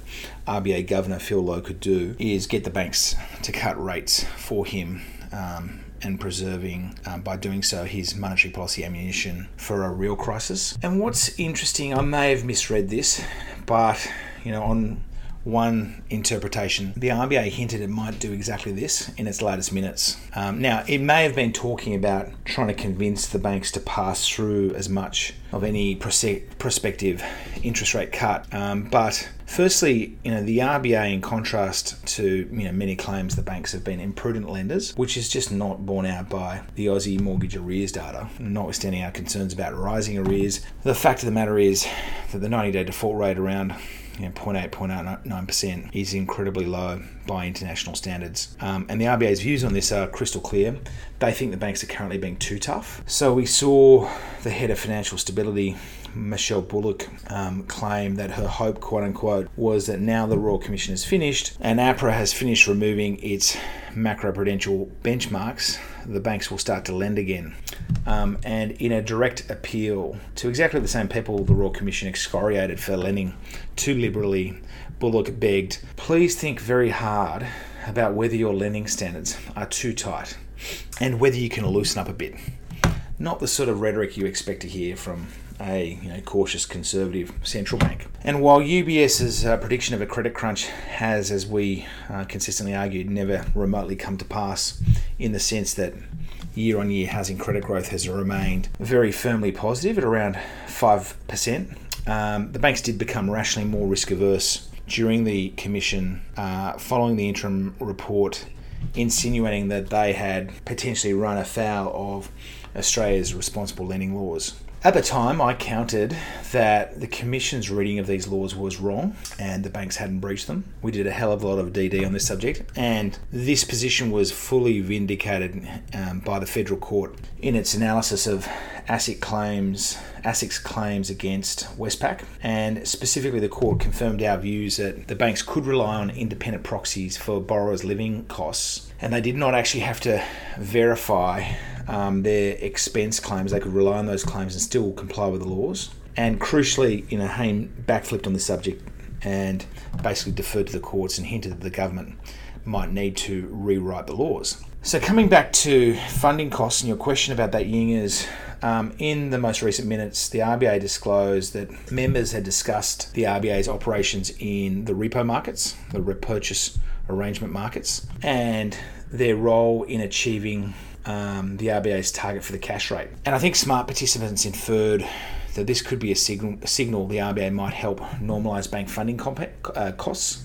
RBA Governor Phil Lowe could do is get the banks to cut rates for him, and preserving, by doing so, his monetary policy ammunition for a real crisis. And what's interesting, I may have misread this, but, you know, on one interpretation, the RBA hinted it might do exactly this in its latest minutes. Now, it may have been talking about trying to convince the banks to pass through as much of any prospective interest rate cut, but firstly, you know, the RBA, in contrast to, you know, many claims the banks have been imprudent lenders, which is just not borne out by the Aussie mortgage arrears data. Notwithstanding our concerns about rising arrears, the fact of the matter is that the 90-day default rate around 0.8%, 0.9% is incredibly low by international standards. And the RBA's views on this are crystal clear. They think the banks are currently being too tough. So we saw the head of financial stability, Michelle Bullock, claim that her hope, quote unquote, was that now the Royal Commission is finished and APRA has finished removing its macroprudential benchmarks, the banks will start to lend again. And in a direct appeal to exactly the same people the Royal Commission excoriated for lending too liberally, Bullock begged, please think very hard about whether your lending standards are too tight and whether you can loosen up a bit. Not the sort of rhetoric you expect to hear from a, you know, cautious conservative central bank. And while UBS's prediction of a credit crunch has, as we consistently argued, never remotely come to pass, in the sense that year-on-year housing credit growth has remained very firmly positive at around 5%, the banks did become rationally more risk-averse during the commission, following the interim report insinuating that they had potentially run afoul of Australia's responsible lending laws. At the time, I counted that the Commission's reading of these laws was wrong and the banks hadn't breached them. We did a hell of a lot of DD on this subject, and this position was fully vindicated by the Federal Court in its analysis of ASIC's claims against Westpac, and specifically the Court confirmed our views that the banks could rely on independent proxies for borrowers' living costs, and they did not actually have to verify their expense claims. They could rely on those claims and still comply with the laws. And crucially, you know, Hayne backflipped on this subject and basically deferred to the courts and hinted that the government might need to rewrite the laws. So coming back to funding costs and your question about that, Yingers, in the most recent minutes, the RBA disclosed that members had discussed the RBA's operations in the repo markets, the repurchase arrangement markets, and their role in achieving the RBA's target for the cash rate. And I think smart participants inferred that this could be a signal the RBA might help normalise bank funding costs.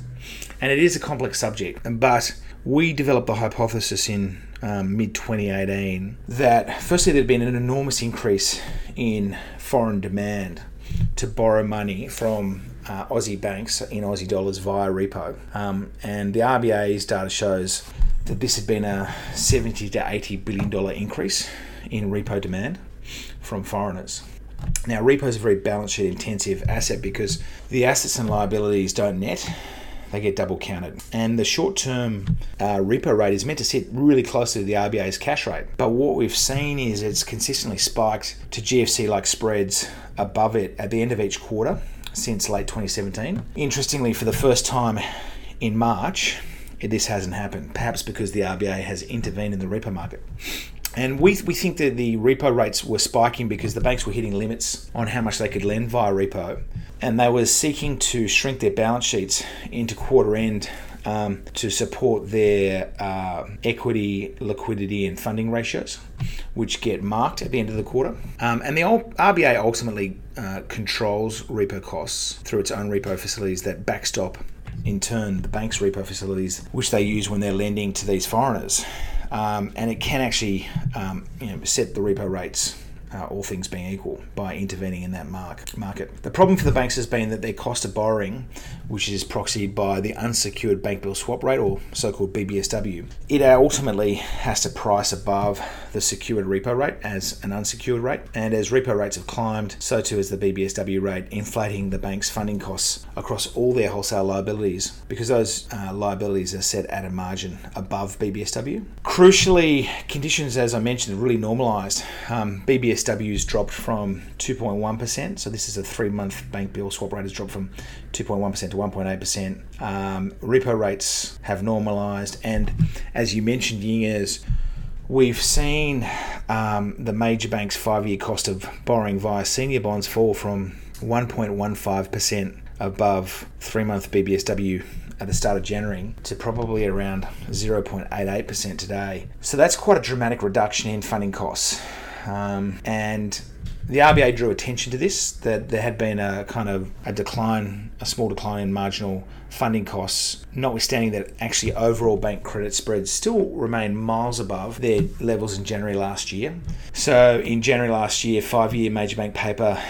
And it is a complex subject, but we developed the hypothesis in mid-2018 that firstly there'd been an enormous increase in foreign demand to borrow money from Aussie banks in Aussie dollars via repo. And the RBA's data shows that this had been a $70 to $80 billion increase in repo demand from foreigners. Now, repo is a very balance sheet intensive asset because the assets and liabilities don't net, they get double counted. And the short-term repo rate is meant to sit really closely to the RBA's cash rate. But what we've seen is it's consistently spiked to GFC-like spreads above it at the end of each quarter since late 2017. Interestingly, for the first time in March, this hasn't happened, perhaps because the RBA has intervened in the repo market. And we think that the repo rates were spiking because the banks were hitting limits on how much they could lend via repo. And they were seeking to shrink their balance sheets into quarter end to support their equity, liquidity, and funding ratios, which get marked at the end of the quarter. And the RBA ultimately controls repo costs through its own repo facilities that backstop, in turn, the bank's repo facilities, which they use when they're lending to these foreigners. And it can actually set the repo rates, all things being equal, by intervening in that market. The problem for the banks has been that their cost of borrowing, which is proxied by the unsecured bank bill swap rate, or so-called BBSW, it ultimately has to price above the secured repo rate as an unsecured rate. And as repo rates have climbed, so too has the BBSW rate, inflating the bank's funding costs across all their wholesale liabilities, because those liabilities are set at a margin above BBSW. Crucially, conditions, as I mentioned, really normalised. BBSW's dropped from 2.1%, so this is a 3-month bank bill swap rate, has dropped from 2.1% to 1.8%. Repo rates have normalised, and as you mentioned, Yingers, we've seen the major bank's 5-year cost of borrowing via senior bonds fall from 1.15% above 3-month BBSW at the start of January to probably around 0.88% today. So that's quite a dramatic reduction in funding costs. And the RBA drew attention to this, that there had been a kind of a small decline in marginal funding costs, notwithstanding that actually overall bank credit spreads still remain miles above their levels in January last year. So in January last year, 5-year major bank paper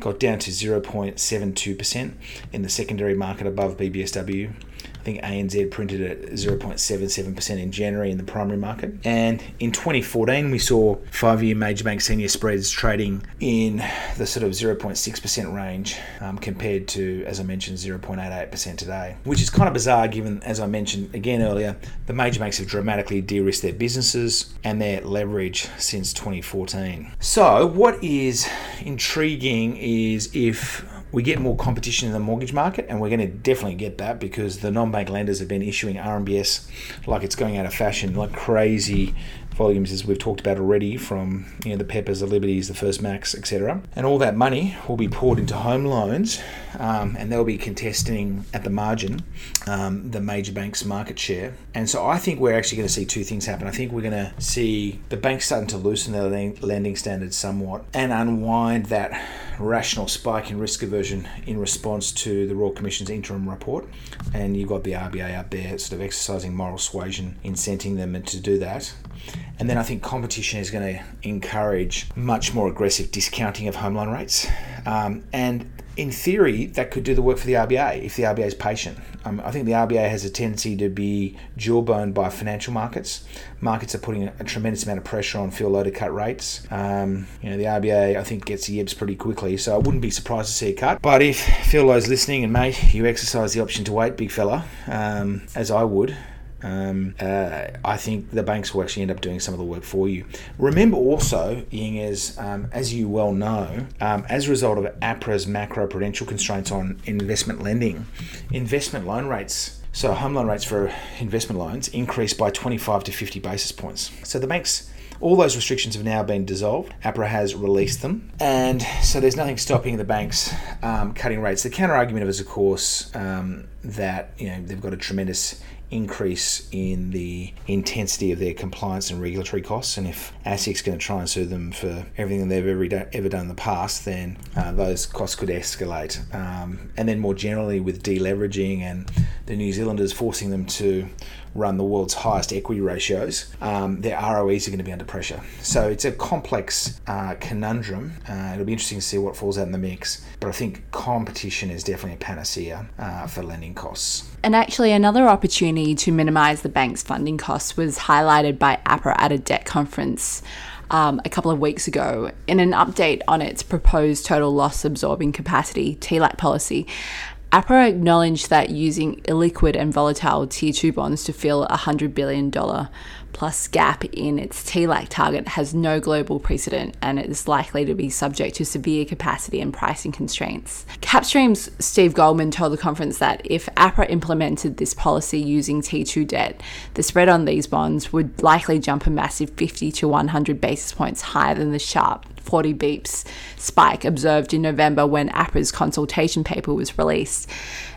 got down to 0.72% in the secondary market above BBSW. I think ANZ printed at 0.77% in January in the primary market. And in 2014, we saw 5-year major bank senior spreads trading in the sort of 0.6% range compared to, as I mentioned, 0.88% today, which is kind of bizarre given, as I mentioned again earlier, the major banks have dramatically de-risked their businesses and their leverage since 2014. So what is intriguing is if we get more competition in the mortgage market, and we're going to definitely get that because the non-bank lenders have been issuing RMBS like it's going out of fashion, like crazy volumes, as we've talked about already, from the Peppers, the Liberties, the First Max, etc. And all that money will be poured into home loans, and they'll be contesting at the margin the major bank's market share. And so I think we're actually going to see two things happen. I think we're going to see the banks starting to loosen their lending standards somewhat and unwind that rational spike in risk aversion in response to the Royal Commission's interim report. And you've got the RBA up there sort of exercising moral suasion, incenting them to do that. And then I think competition is going to encourage much more aggressive discounting of home loan rates. And in theory, that could do the work for the RBA if the RBA is patient. I think the RBA has a tendency to be jawboned by financial markets. Markets are putting a tremendous amount of pressure on fuel loader cut rates. The RBA, I think, gets the yips pretty quickly, so I wouldn't be surprised to see a cut. But if fuel loader's listening, and mate, you exercise the option to wait, big fella, as I would, I think the banks will actually end up doing some of the work for you. Remember also, Ying, as you well know, as a result of APRA's macroprudential constraints on investment lending, investment loan rates, so home loan rates for investment loans, increased by 25 to 50 basis points. So the banks, all those restrictions have now been dissolved. APRA has released them. And so there's nothing stopping the banks cutting rates. The counter argument is, of course, that they've got a tremendous increase in the intensity of their compliance and regulatory costs, and if ASIC's going to try and sue them for everything they've ever done in the past, then those costs could escalate. And then more generally with deleveraging and the New Zealanders forcing them to run the world's highest equity ratios, their ROEs are going to be under pressure. So it's a complex conundrum. It'll be interesting to see what falls out in the mix, but I think competition is definitely a panacea for lending costs. And actually another opportunity to minimise the bank's funding costs was highlighted by APRA at a debt conference a couple of weeks ago in an update on its proposed total loss absorbing capacity, TLAC policy. APRA acknowledged that using illiquid and volatile Tier 2 bonds to fill a $100 billion plus gap in its TLAC target has no global precedent and it is likely to be subject to severe capacity and pricing constraints. Capstream's Steve Goldman told the conference that if APRA implemented this policy using T2 debt, the spread on these bonds would likely jump a massive 50 to 100 basis points higher than the sharp 40 beeps spike observed in November when APRA's consultation paper was released.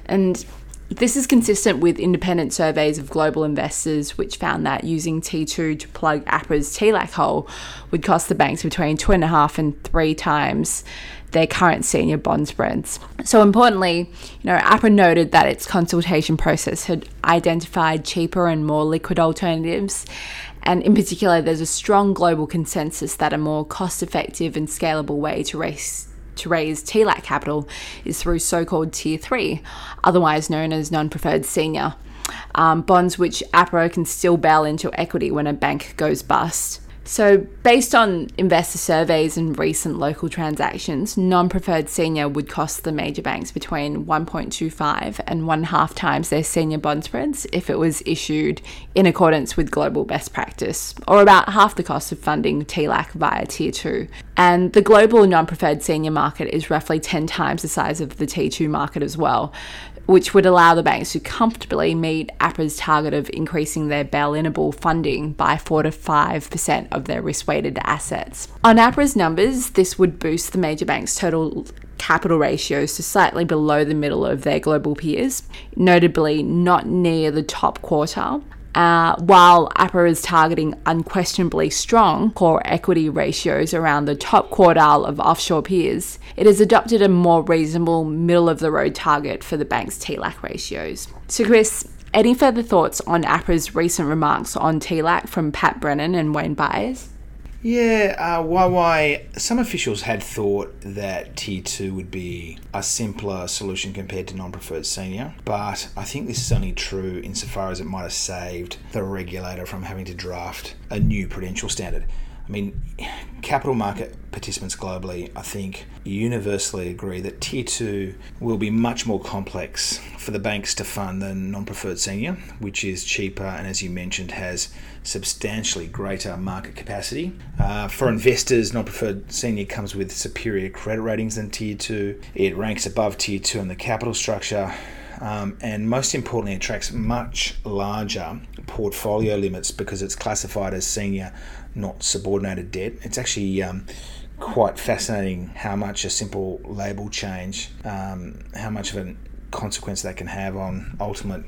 And this is consistent with independent surveys of global investors, which found that using T2 to plug APRA's TLAC hole would cost the banks between 2.5 and 3 times their current senior bond spreads. So importantly, APRA noted that its consultation process had identified cheaper and more liquid alternatives. And in particular, there's a strong global consensus that a more cost-effective and scalable way to raise TLAC capital is through so-called Tier 3, otherwise known as non-preferred senior, bonds which APRA can still bail into equity when a bank goes bust. So based on investor surveys and recent local transactions, non-preferred senior would cost the major banks between 1.25 and 1.5 times their senior bond spreads if it was issued in accordance with global best practice, or about half the cost of funding TLAC via Tier 2. And the global non-preferred senior market is roughly 10 times the size of the Tier 2 market as well, which would allow the banks to comfortably meet APRA's target of increasing their bail-inable funding by 4 to 5% of their risk-weighted assets. On APRA's numbers, this would boost the major banks' total capital ratios to slightly below the middle of their global peers, notably not near the top quartile. While APRA is targeting unquestionably strong core equity ratios around the top quartile of offshore peers, it has adopted a more reasonable middle-of-the-road target for the bank's TLAC ratios. So Chris, any further thoughts on APRA's recent remarks on TLAC from Pat Brennan and Wayne Byers? Yeah, some officials had thought that Tier 2 would be a simpler solution compared to non-preferred senior, but I think this is only true insofar as it might have saved the regulator from having to draft a new prudential standard. I mean, capital market participants globally, I think, universally agree that Tier 2 will be much more complex for the banks to fund than non-preferred senior, which is cheaper and, as you mentioned, has substantially greater market capacity. For investors, non-preferred senior comes with superior credit ratings than Tier 2. It ranks above Tier 2 in the capital structure. And most importantly, attracts much larger portfolio limits because it's classified as senior, not subordinated debt. It's actually quite fascinating how much a simple label change, how much of a consequence that can have on ultimate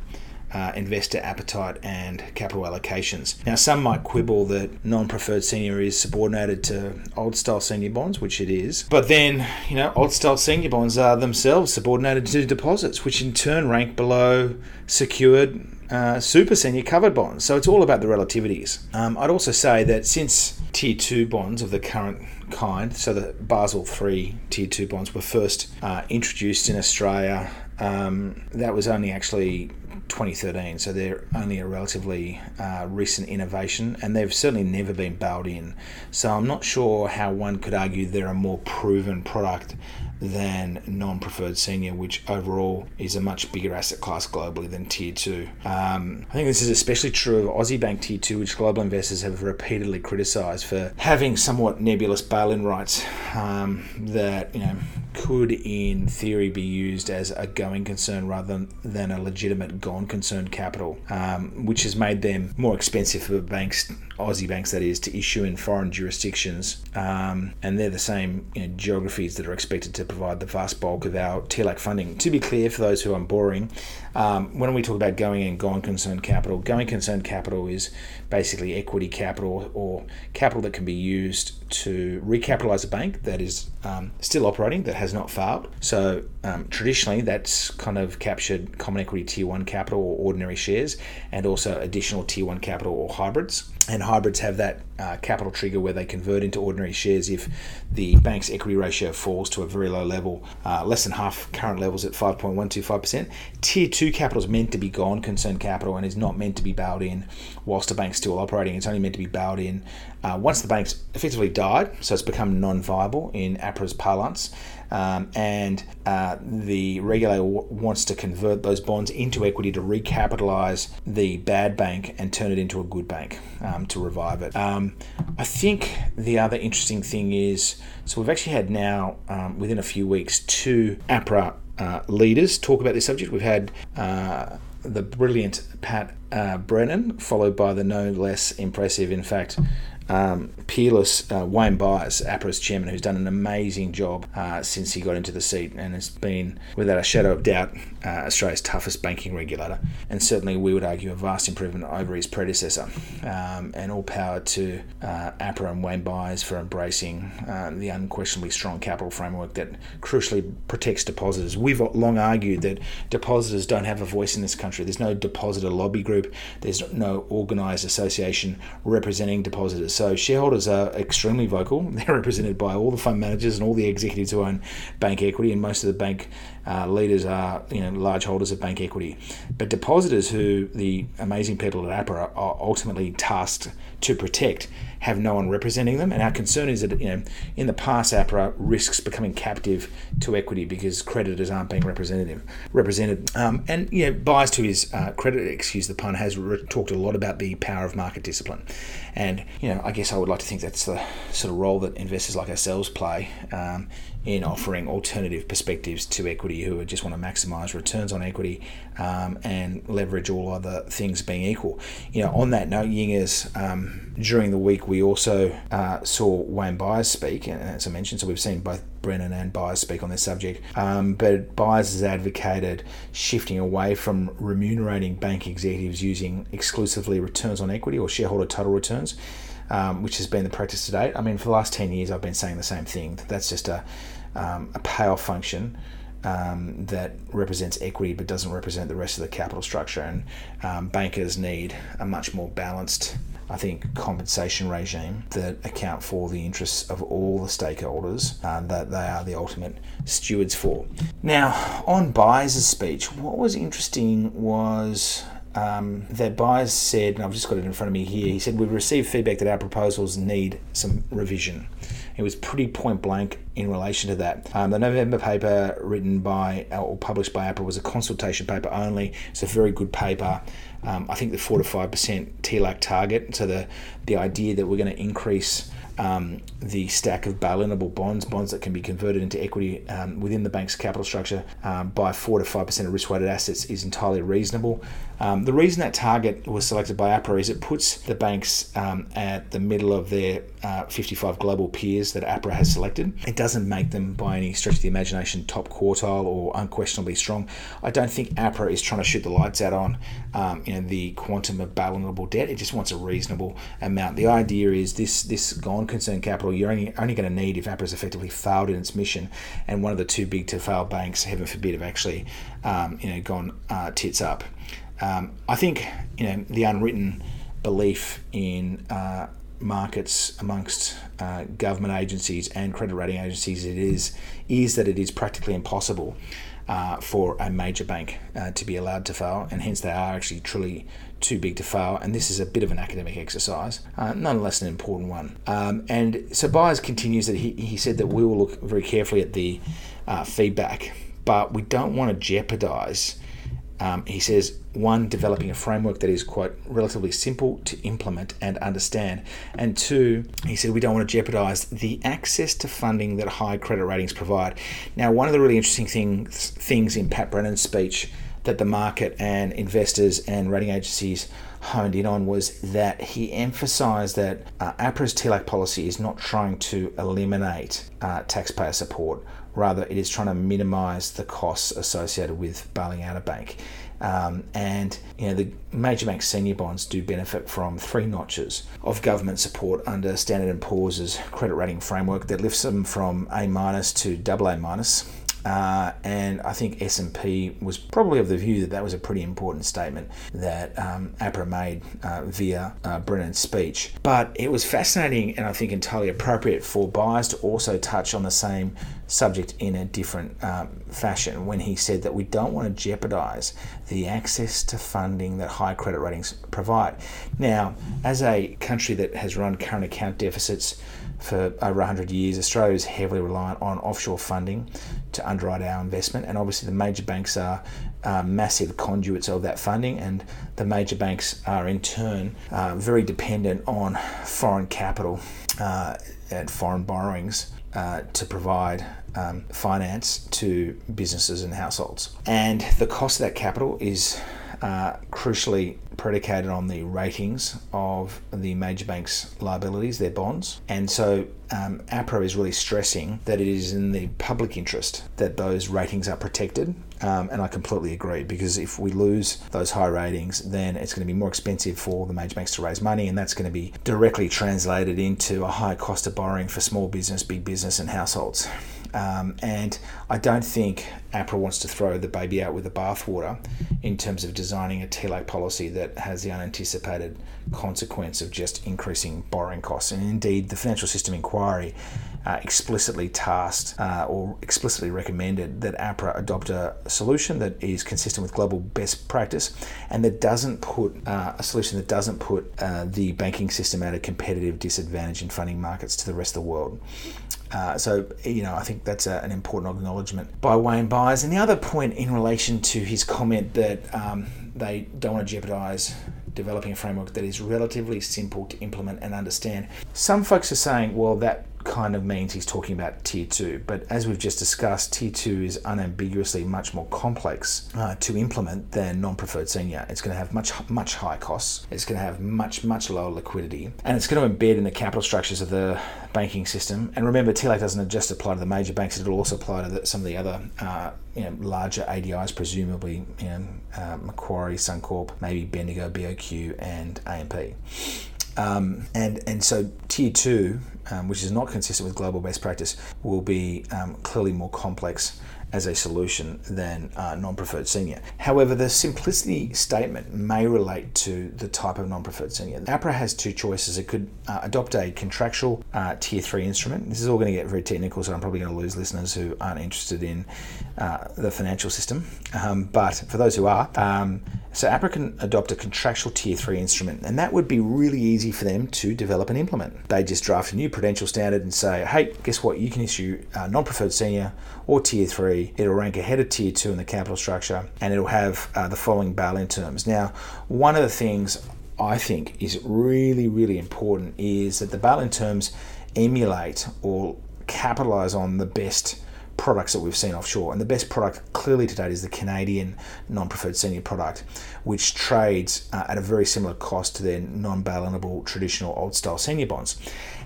investor appetite and capital allocations. Now, some might quibble that non-preferred senior is subordinated to old-style senior bonds, which it is. But then, old-style senior bonds are themselves subordinated to deposits, which in turn rank below secured super senior covered bonds. So it's all about the relativities. I'd also say that since Tier 2 bonds of the current kind, so the Basel III Tier 2 bonds were first introduced in Australia, that was only actually 2013, so they're only a relatively recent innovation, and they've certainly never been bailed in. So I'm not sure how one could argue they're a more proven product than non-preferred senior, which overall is a much bigger asset class globally than Tier 2. I think this is especially true of Aussie Bank Tier 2, which global investors have repeatedly criticised for having somewhat nebulous bail-in rights that could in theory be used as a going concern rather than a legitimate gone concern capital, which has made them more expensive for banks, Aussie banks that is, to issue in foreign jurisdictions, and they're the same geographies that are expected to provide the vast bulk of our TLAC funding. To be clear, for those who I'm boring, when we talk about going and gone concern capital, going concern capital is basically equity capital or capital that can be used to recapitalise a bank that is still operating, that has not failed. So traditionally, that's kind of captured common equity Tier 1 capital or ordinary shares, and also additional Tier 1 capital or hybrids. And hybrids have that capital trigger where they convert into ordinary shares if the bank's equity ratio falls to a very low level, less than half current levels at 5.125%. Tier 2 capital is meant to be gone concern capital and is not meant to be bailed in whilst the bank's still operating. It's only meant to be bailed in once the bank's effectively died, so it's become non-viable in APRA's parlance. and the regulator wants to convert those bonds into equity to recapitalise the bad bank and turn it into a good bank, to revive it. I think the other interesting thing is, so we've actually had now, within a few weeks, two APRA leaders talk about this subject. We've had the brilliant Pat Brennan, followed by the no less impressive, in fact, peerless Wayne Byers, APRA's chairman, who's done an amazing job since he got into the seat, and has been, without a shadow of doubt, Australia's toughest banking regulator, and certainly we would argue a vast improvement over his predecessor. And all power to APRA and Wayne Byers for embracing the unquestionably strong capital framework that crucially protects depositors. We've long argued that depositors don't have a voice in this country. There's no depositor lobby group. There's no organised association representing depositors. So shareholders are extremely vocal. They're represented by all the fund managers and all the executives who own bank equity, and most of the bank leaders are, large holders of bank equity. But depositors, who the amazing people at APRA are ultimately tasked to protect, have no one representing them. And our concern is that, in the past, APRA risks becoming captive to equity because creditors aren't being represented. Bias to his credit, excuse the pun, has talked a lot about the power of market discipline. And, I guess I would like to think that's the sort of role that investors like ourselves play in offering alternative perspectives to equity, who just want to maximise returns on equity and leverage all other things being equal. On that note, Yingers, during the week we also saw Wayne Byers speak, and as I mentioned, so we've seen both Brennan and Byers speak on this subject, but Byers has advocated shifting away from remunerating bank executives using exclusively returns on equity or shareholder total returns, which has been the practice to date. For the last 10 years I've been saying the same thing, that's just a payoff function that represents equity but doesn't represent the rest of the capital structure, and bankers need a much more balanced, I think, compensation regime that account for the interests of all the stakeholders that they are the ultimate stewards for. Now, on Byers' speech, what was interesting was that Byers said, and I've just got it in front of me here, he said, "We've received feedback that our proposals need some revision." It was pretty point blank in relation to that. The November paper written by, or published by APRA, was a consultation paper only. It's a very good paper. I think the 4 to 5% TLAC target, so the idea that we're going to increase the stack of bail-inable bonds that can be converted into equity within the bank's capital structure by 4 to 5% of risk-weighted assets is entirely reasonable. The reason that target was selected by APRA is it puts the banks at the middle of their 55 global peers that APRA has selected. It doesn't make them, by any stretch of the imagination, top quartile or unquestionably strong. I don't think APRA is trying to shoot the lights out on the quantum of bail-inable debt. It just wants a reasonable amount. The idea is this non-concern capital you're only going to need if APRA's effectively failed in its mission, and one of the too big to fail banks, heaven forbid, have actually gone tits up. I think the unwritten belief in markets amongst government agencies and credit rating agencies is that it is practically impossible for a major bank to be allowed to fail, and hence they are actually truly too big to fail, and this is a bit of an academic exercise, nonetheless an important one. And so Byers continues that he said that we will look very carefully at the feedback, but we don't want to jeopardise, he says, one, developing a framework that is, quote, relatively simple to implement and understand, and two, he said, we don't want to jeopardize the access to funding that high credit ratings provide. Now, one of the really interesting things in Pat Brennan's speech that the market and investors and rating agencies honed in on was that he emphasised that APRA's TLAC policy is not trying to eliminate taxpayer support. Rather, it is trying to minimise the costs associated with bailing out a bank. The major bank senior bonds do benefit from 3 notches of government support under Standard & Poor's credit rating framework that lifts them from A- to AA-. And I think S&P was probably of the view that was a pretty important statement that APRA made via Brennan's speech. But it was fascinating, and I think entirely appropriate for Byers to also touch on the same subject in a different fashion when he said that we don't want to jeopardise the access to funding that high credit ratings provide. Now, as a country that has run current account deficits for over 100 years. Australia is heavily reliant on offshore funding to underwrite our investment, and obviously the major banks are massive conduits of that funding, and the major banks are in turn very dependent on foreign capital and foreign borrowings to provide finance to businesses and households. And the cost of that capital is crucially predicated on the ratings of the major banks' liabilities, their bonds. And so APRA is really stressing that it is in the public interest that those ratings are protected. And I completely agree, because if we lose those high ratings, then it's going to be more expensive for the major banks to raise money, and that's going to be directly translated into a high cost of borrowing for small business, big business and households. And I don't think APRA wants to throw the baby out with the bathwater in terms of designing a TLAC policy that has the unanticipated consequence of just increasing borrowing costs. And indeed, the Financial System Inquiry explicitly tasked or explicitly recommended that APRA adopt a solution that is consistent with global best practice, and that doesn't put a solution that doesn't put the banking system at a competitive disadvantage in funding markets to the rest of the world. So, you know, I think that's an important acknowledgement by Wayne Byers. And the other point in relation to his comment that they don't want to jeopardise developing a framework that is relatively simple to implement and understand. Some folks are saying, well, that kind of means he's talking about Tier 2, but as we've just discussed, Tier 2 is unambiguously much more complex to implement than non-preferred senior. It's going to have much higher costs, it's going to have much lower liquidity, and it's going to embed in the capital structures of the banking system. And remember, TLAC doesn't just apply to the major banks, it'll also apply to some of the other larger ADIs, presumably Macquarie, Suncorp, maybe Bendigo, BOQ and AMP. And so Tier 2, which is not consistent with global best practice, will be clearly more complex as a solution than non-preferred senior. However, the simplicity statement may relate to the type of non-preferred senior. APRA has two choices. It could adopt a contractual Tier 3 instrument. This is all going to get very technical, so I'm probably going to lose listeners who aren't interested in the financial system. But for those who are, so APRA can adopt a contractual Tier 3 instrument, and that would be really easy for them to develop and implement. They just draft a new prudential standard and say, hey, guess what? You can issue non-preferred senior or Tier 3. It'll rank ahead of Tier 2 in the capital structure, and it'll have the following bail-in terms. Now, one of the things I think is really, really important is that the bail-in terms emulate or capitalize on the best products that we've seen offshore. And the best product clearly to date is the Canadian non-preferred senior product, which trades at a very similar cost to their non-bail-inable traditional old-style senior bonds.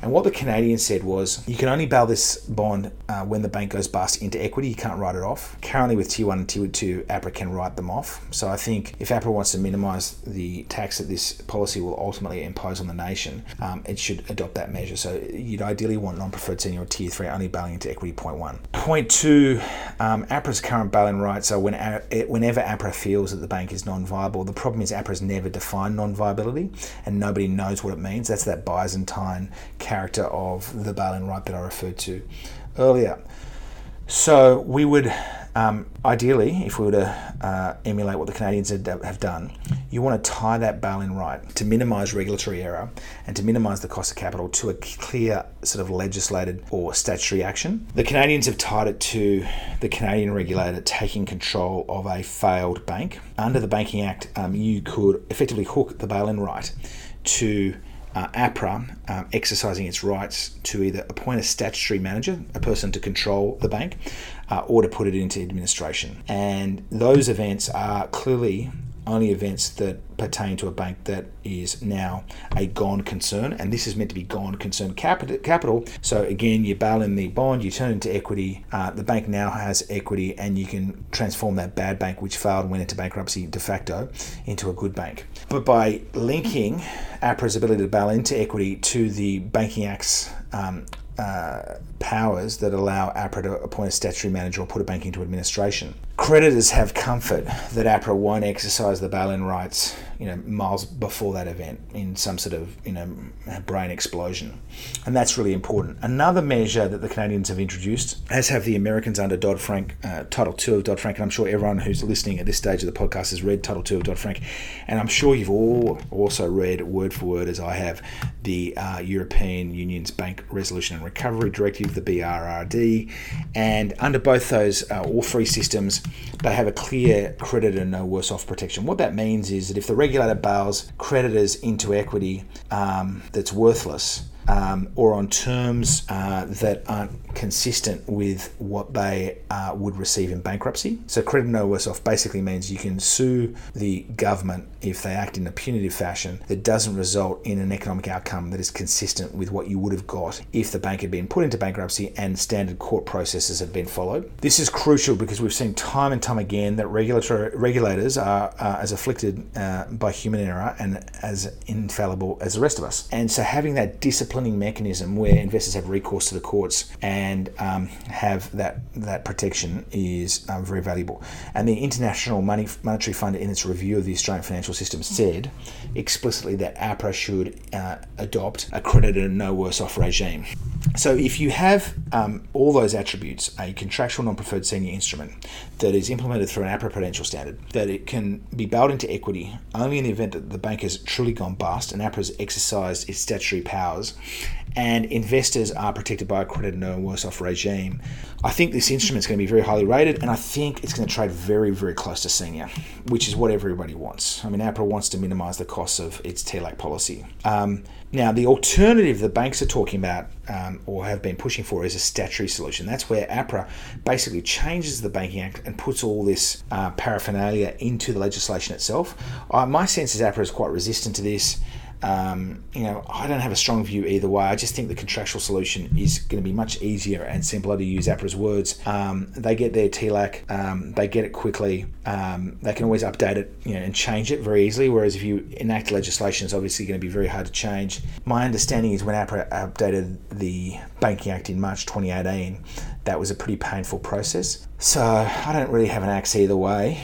And what the Canadian said was, you can only bail this bond when the bank goes bust into equity. You can't write it off. Currently with Tier 1 and Tier 2, APRA can write them off. So I think if APRA wants to minimise the tax that this policy will ultimately impose on the nation, it should adopt that measure. So you'd ideally want non-preferred senior or Tier 3 only bailing into equity, point one. Point two, APRA's current bail-in rights are whenever APRA feels that the bank is non-viable. The problem is APRA's never defined non-viability, and nobody knows what it means. That's that Byzantine character of the bail-in right that I referred to earlier. So we would, ideally, if we were to emulate what the Canadians have done, you want to tie that bail-in right to minimise regulatory error and to minimise the cost of capital to a clear sort of legislated or statutory action. The Canadians have tied it to the Canadian regulator taking control of a failed bank. Under the Banking Act, you could effectively hook the bail-in right to APRA exercising its rights to either appoint a statutory manager, a person to control the bank, or to put it into administration. And those events are clearly only events that pertain to a bank that is now a gone concern, and this is meant to be gone concern capital. So again, you bail in the bond, you turn it into equity, the bank now has equity, and you can transform that bad bank, which failed and went into bankruptcy de facto, into a good bank. But by linking APRA's ability to bail into equity to the Banking Act's powers that allow APRA to appoint a statutory manager or put a bank into administration. Creditors have comfort that APRA won't exercise the bail-in rights, miles before that event in some sort of, brain explosion. And that's really important. Another measure that the Canadians have introduced, as have the Americans under Dodd-Frank, Title II of Dodd-Frank, and I'm sure everyone who's listening at this stage of the podcast has read Title II of Dodd-Frank, and I'm sure you've all also read, word for word as I have, the European Union's Bank Resolution and Recovery Directive, the BRRD, and under both those all three systems, they have a clear credit and no worse off protection. What that means is that if the regulator bails creditors into equity that's worthless, or on terms that aren't consistent with what they would receive in bankruptcy. So credit no worse off basically means you can sue the government if they act in a punitive fashion that doesn't result in an economic outcome that is consistent with what you would have got if the bank had been put into bankruptcy and standard court processes had been followed. This is crucial because we've seen time and time again that regulators are as afflicted by human error and as infallible as the rest of us. And so having that disciplining mechanism where investors have recourse to the courts and have that protection is very valuable. And the International Monetary Fund, in its review of the Australian financial system, said explicitly that APRA should adopt a credit and no worse off regime. So if you have all those attributes, a contractual non-preferred senior instrument that is implemented through an APRA prudential standard, that it can be bailed into equity only in the event that the bank has truly gone bust and APRA has exercised its statutory powers, and investors are protected by a credit and no worse off regime, I think this instrument is going to be very highly rated, and I think it's going to trade very, very close to senior, which is what everybody wants. I mean, APRA wants to minimise the costs of its TLAC policy. Now, the alternative the banks are talking about or have been pushing for is a statutory solution. That's where APRA basically changes the Banking Act and puts all this paraphernalia into the legislation itself. My sense is APRA is quite resistant to this. I don't have a strong view either way. I just think the contractual solution is going to be much easier and simpler, to use APRA's words. They get their TLAC, they get it quickly, they can always update it, and change it very easily. Whereas if you enact legislation, it's obviously going to be very hard to change. My understanding is when APRA updated the Banking Act in March 2018, that was a pretty painful process. So I don't really have an axe either way,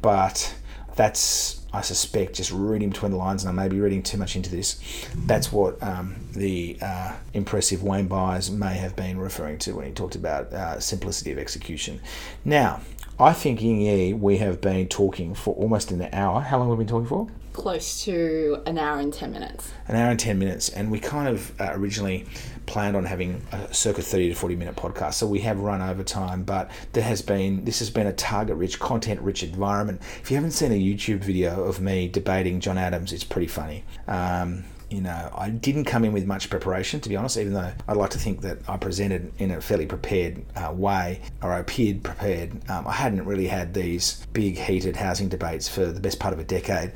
but that's, I suspect, just reading between the lines, and I may be reading too much into this, that's what the impressive Wayne Byers may have been referring to when he talked about simplicity of execution. Now, I think, Xingyi, we have been talking for almost an hour. How long have we been talking for? Close to an hour and 10 minutes. An hour and 10 minutes. And we kind of originally planned on having a circa 30 to 40 minute podcast. So we have run over time, but this has been a target rich, content rich environment. If you haven't seen a YouTube video of me debating John Adams, it's pretty funny. I didn't come in with much preparation, to be honest, even though I'd like to think that I presented in a fairly prepared way, or I appeared prepared. I hadn't really had these big heated housing debates for the best part of a decade.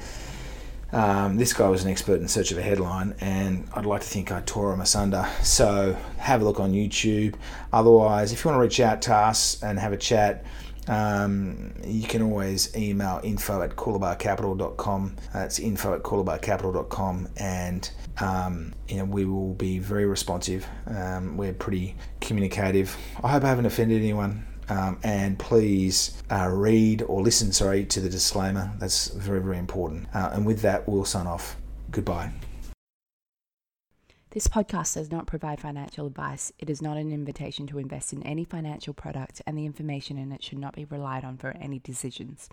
This guy was an expert in search of a headline, and I'd like to think I tore him asunder. So have a look on YouTube. Otherwise, if you want to reach out to us and have a chat, you can always email info@coolabahcapital.com. That's info@coolabahcapital.com, and we will be very responsive. We're pretty communicative. I hope I haven't offended anyone. And please read or listen, to the disclaimer. That's very, very important. And with that, we'll sign off. Goodbye. This podcast does not provide financial advice. It is not an invitation to invest in any financial product, and the information in it should not be relied on for any decisions.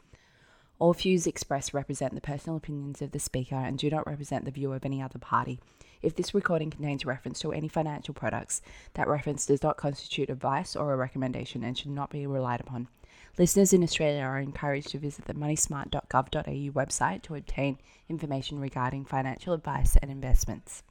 All views expressed represent the personal opinions of the speaker and do not represent the view of any other party. If this recording contains reference to any financial products, that reference does not constitute advice or a recommendation and should not be relied upon. Listeners in Australia are encouraged to visit the moneysmart.gov.au website to obtain information regarding financial advice and investments.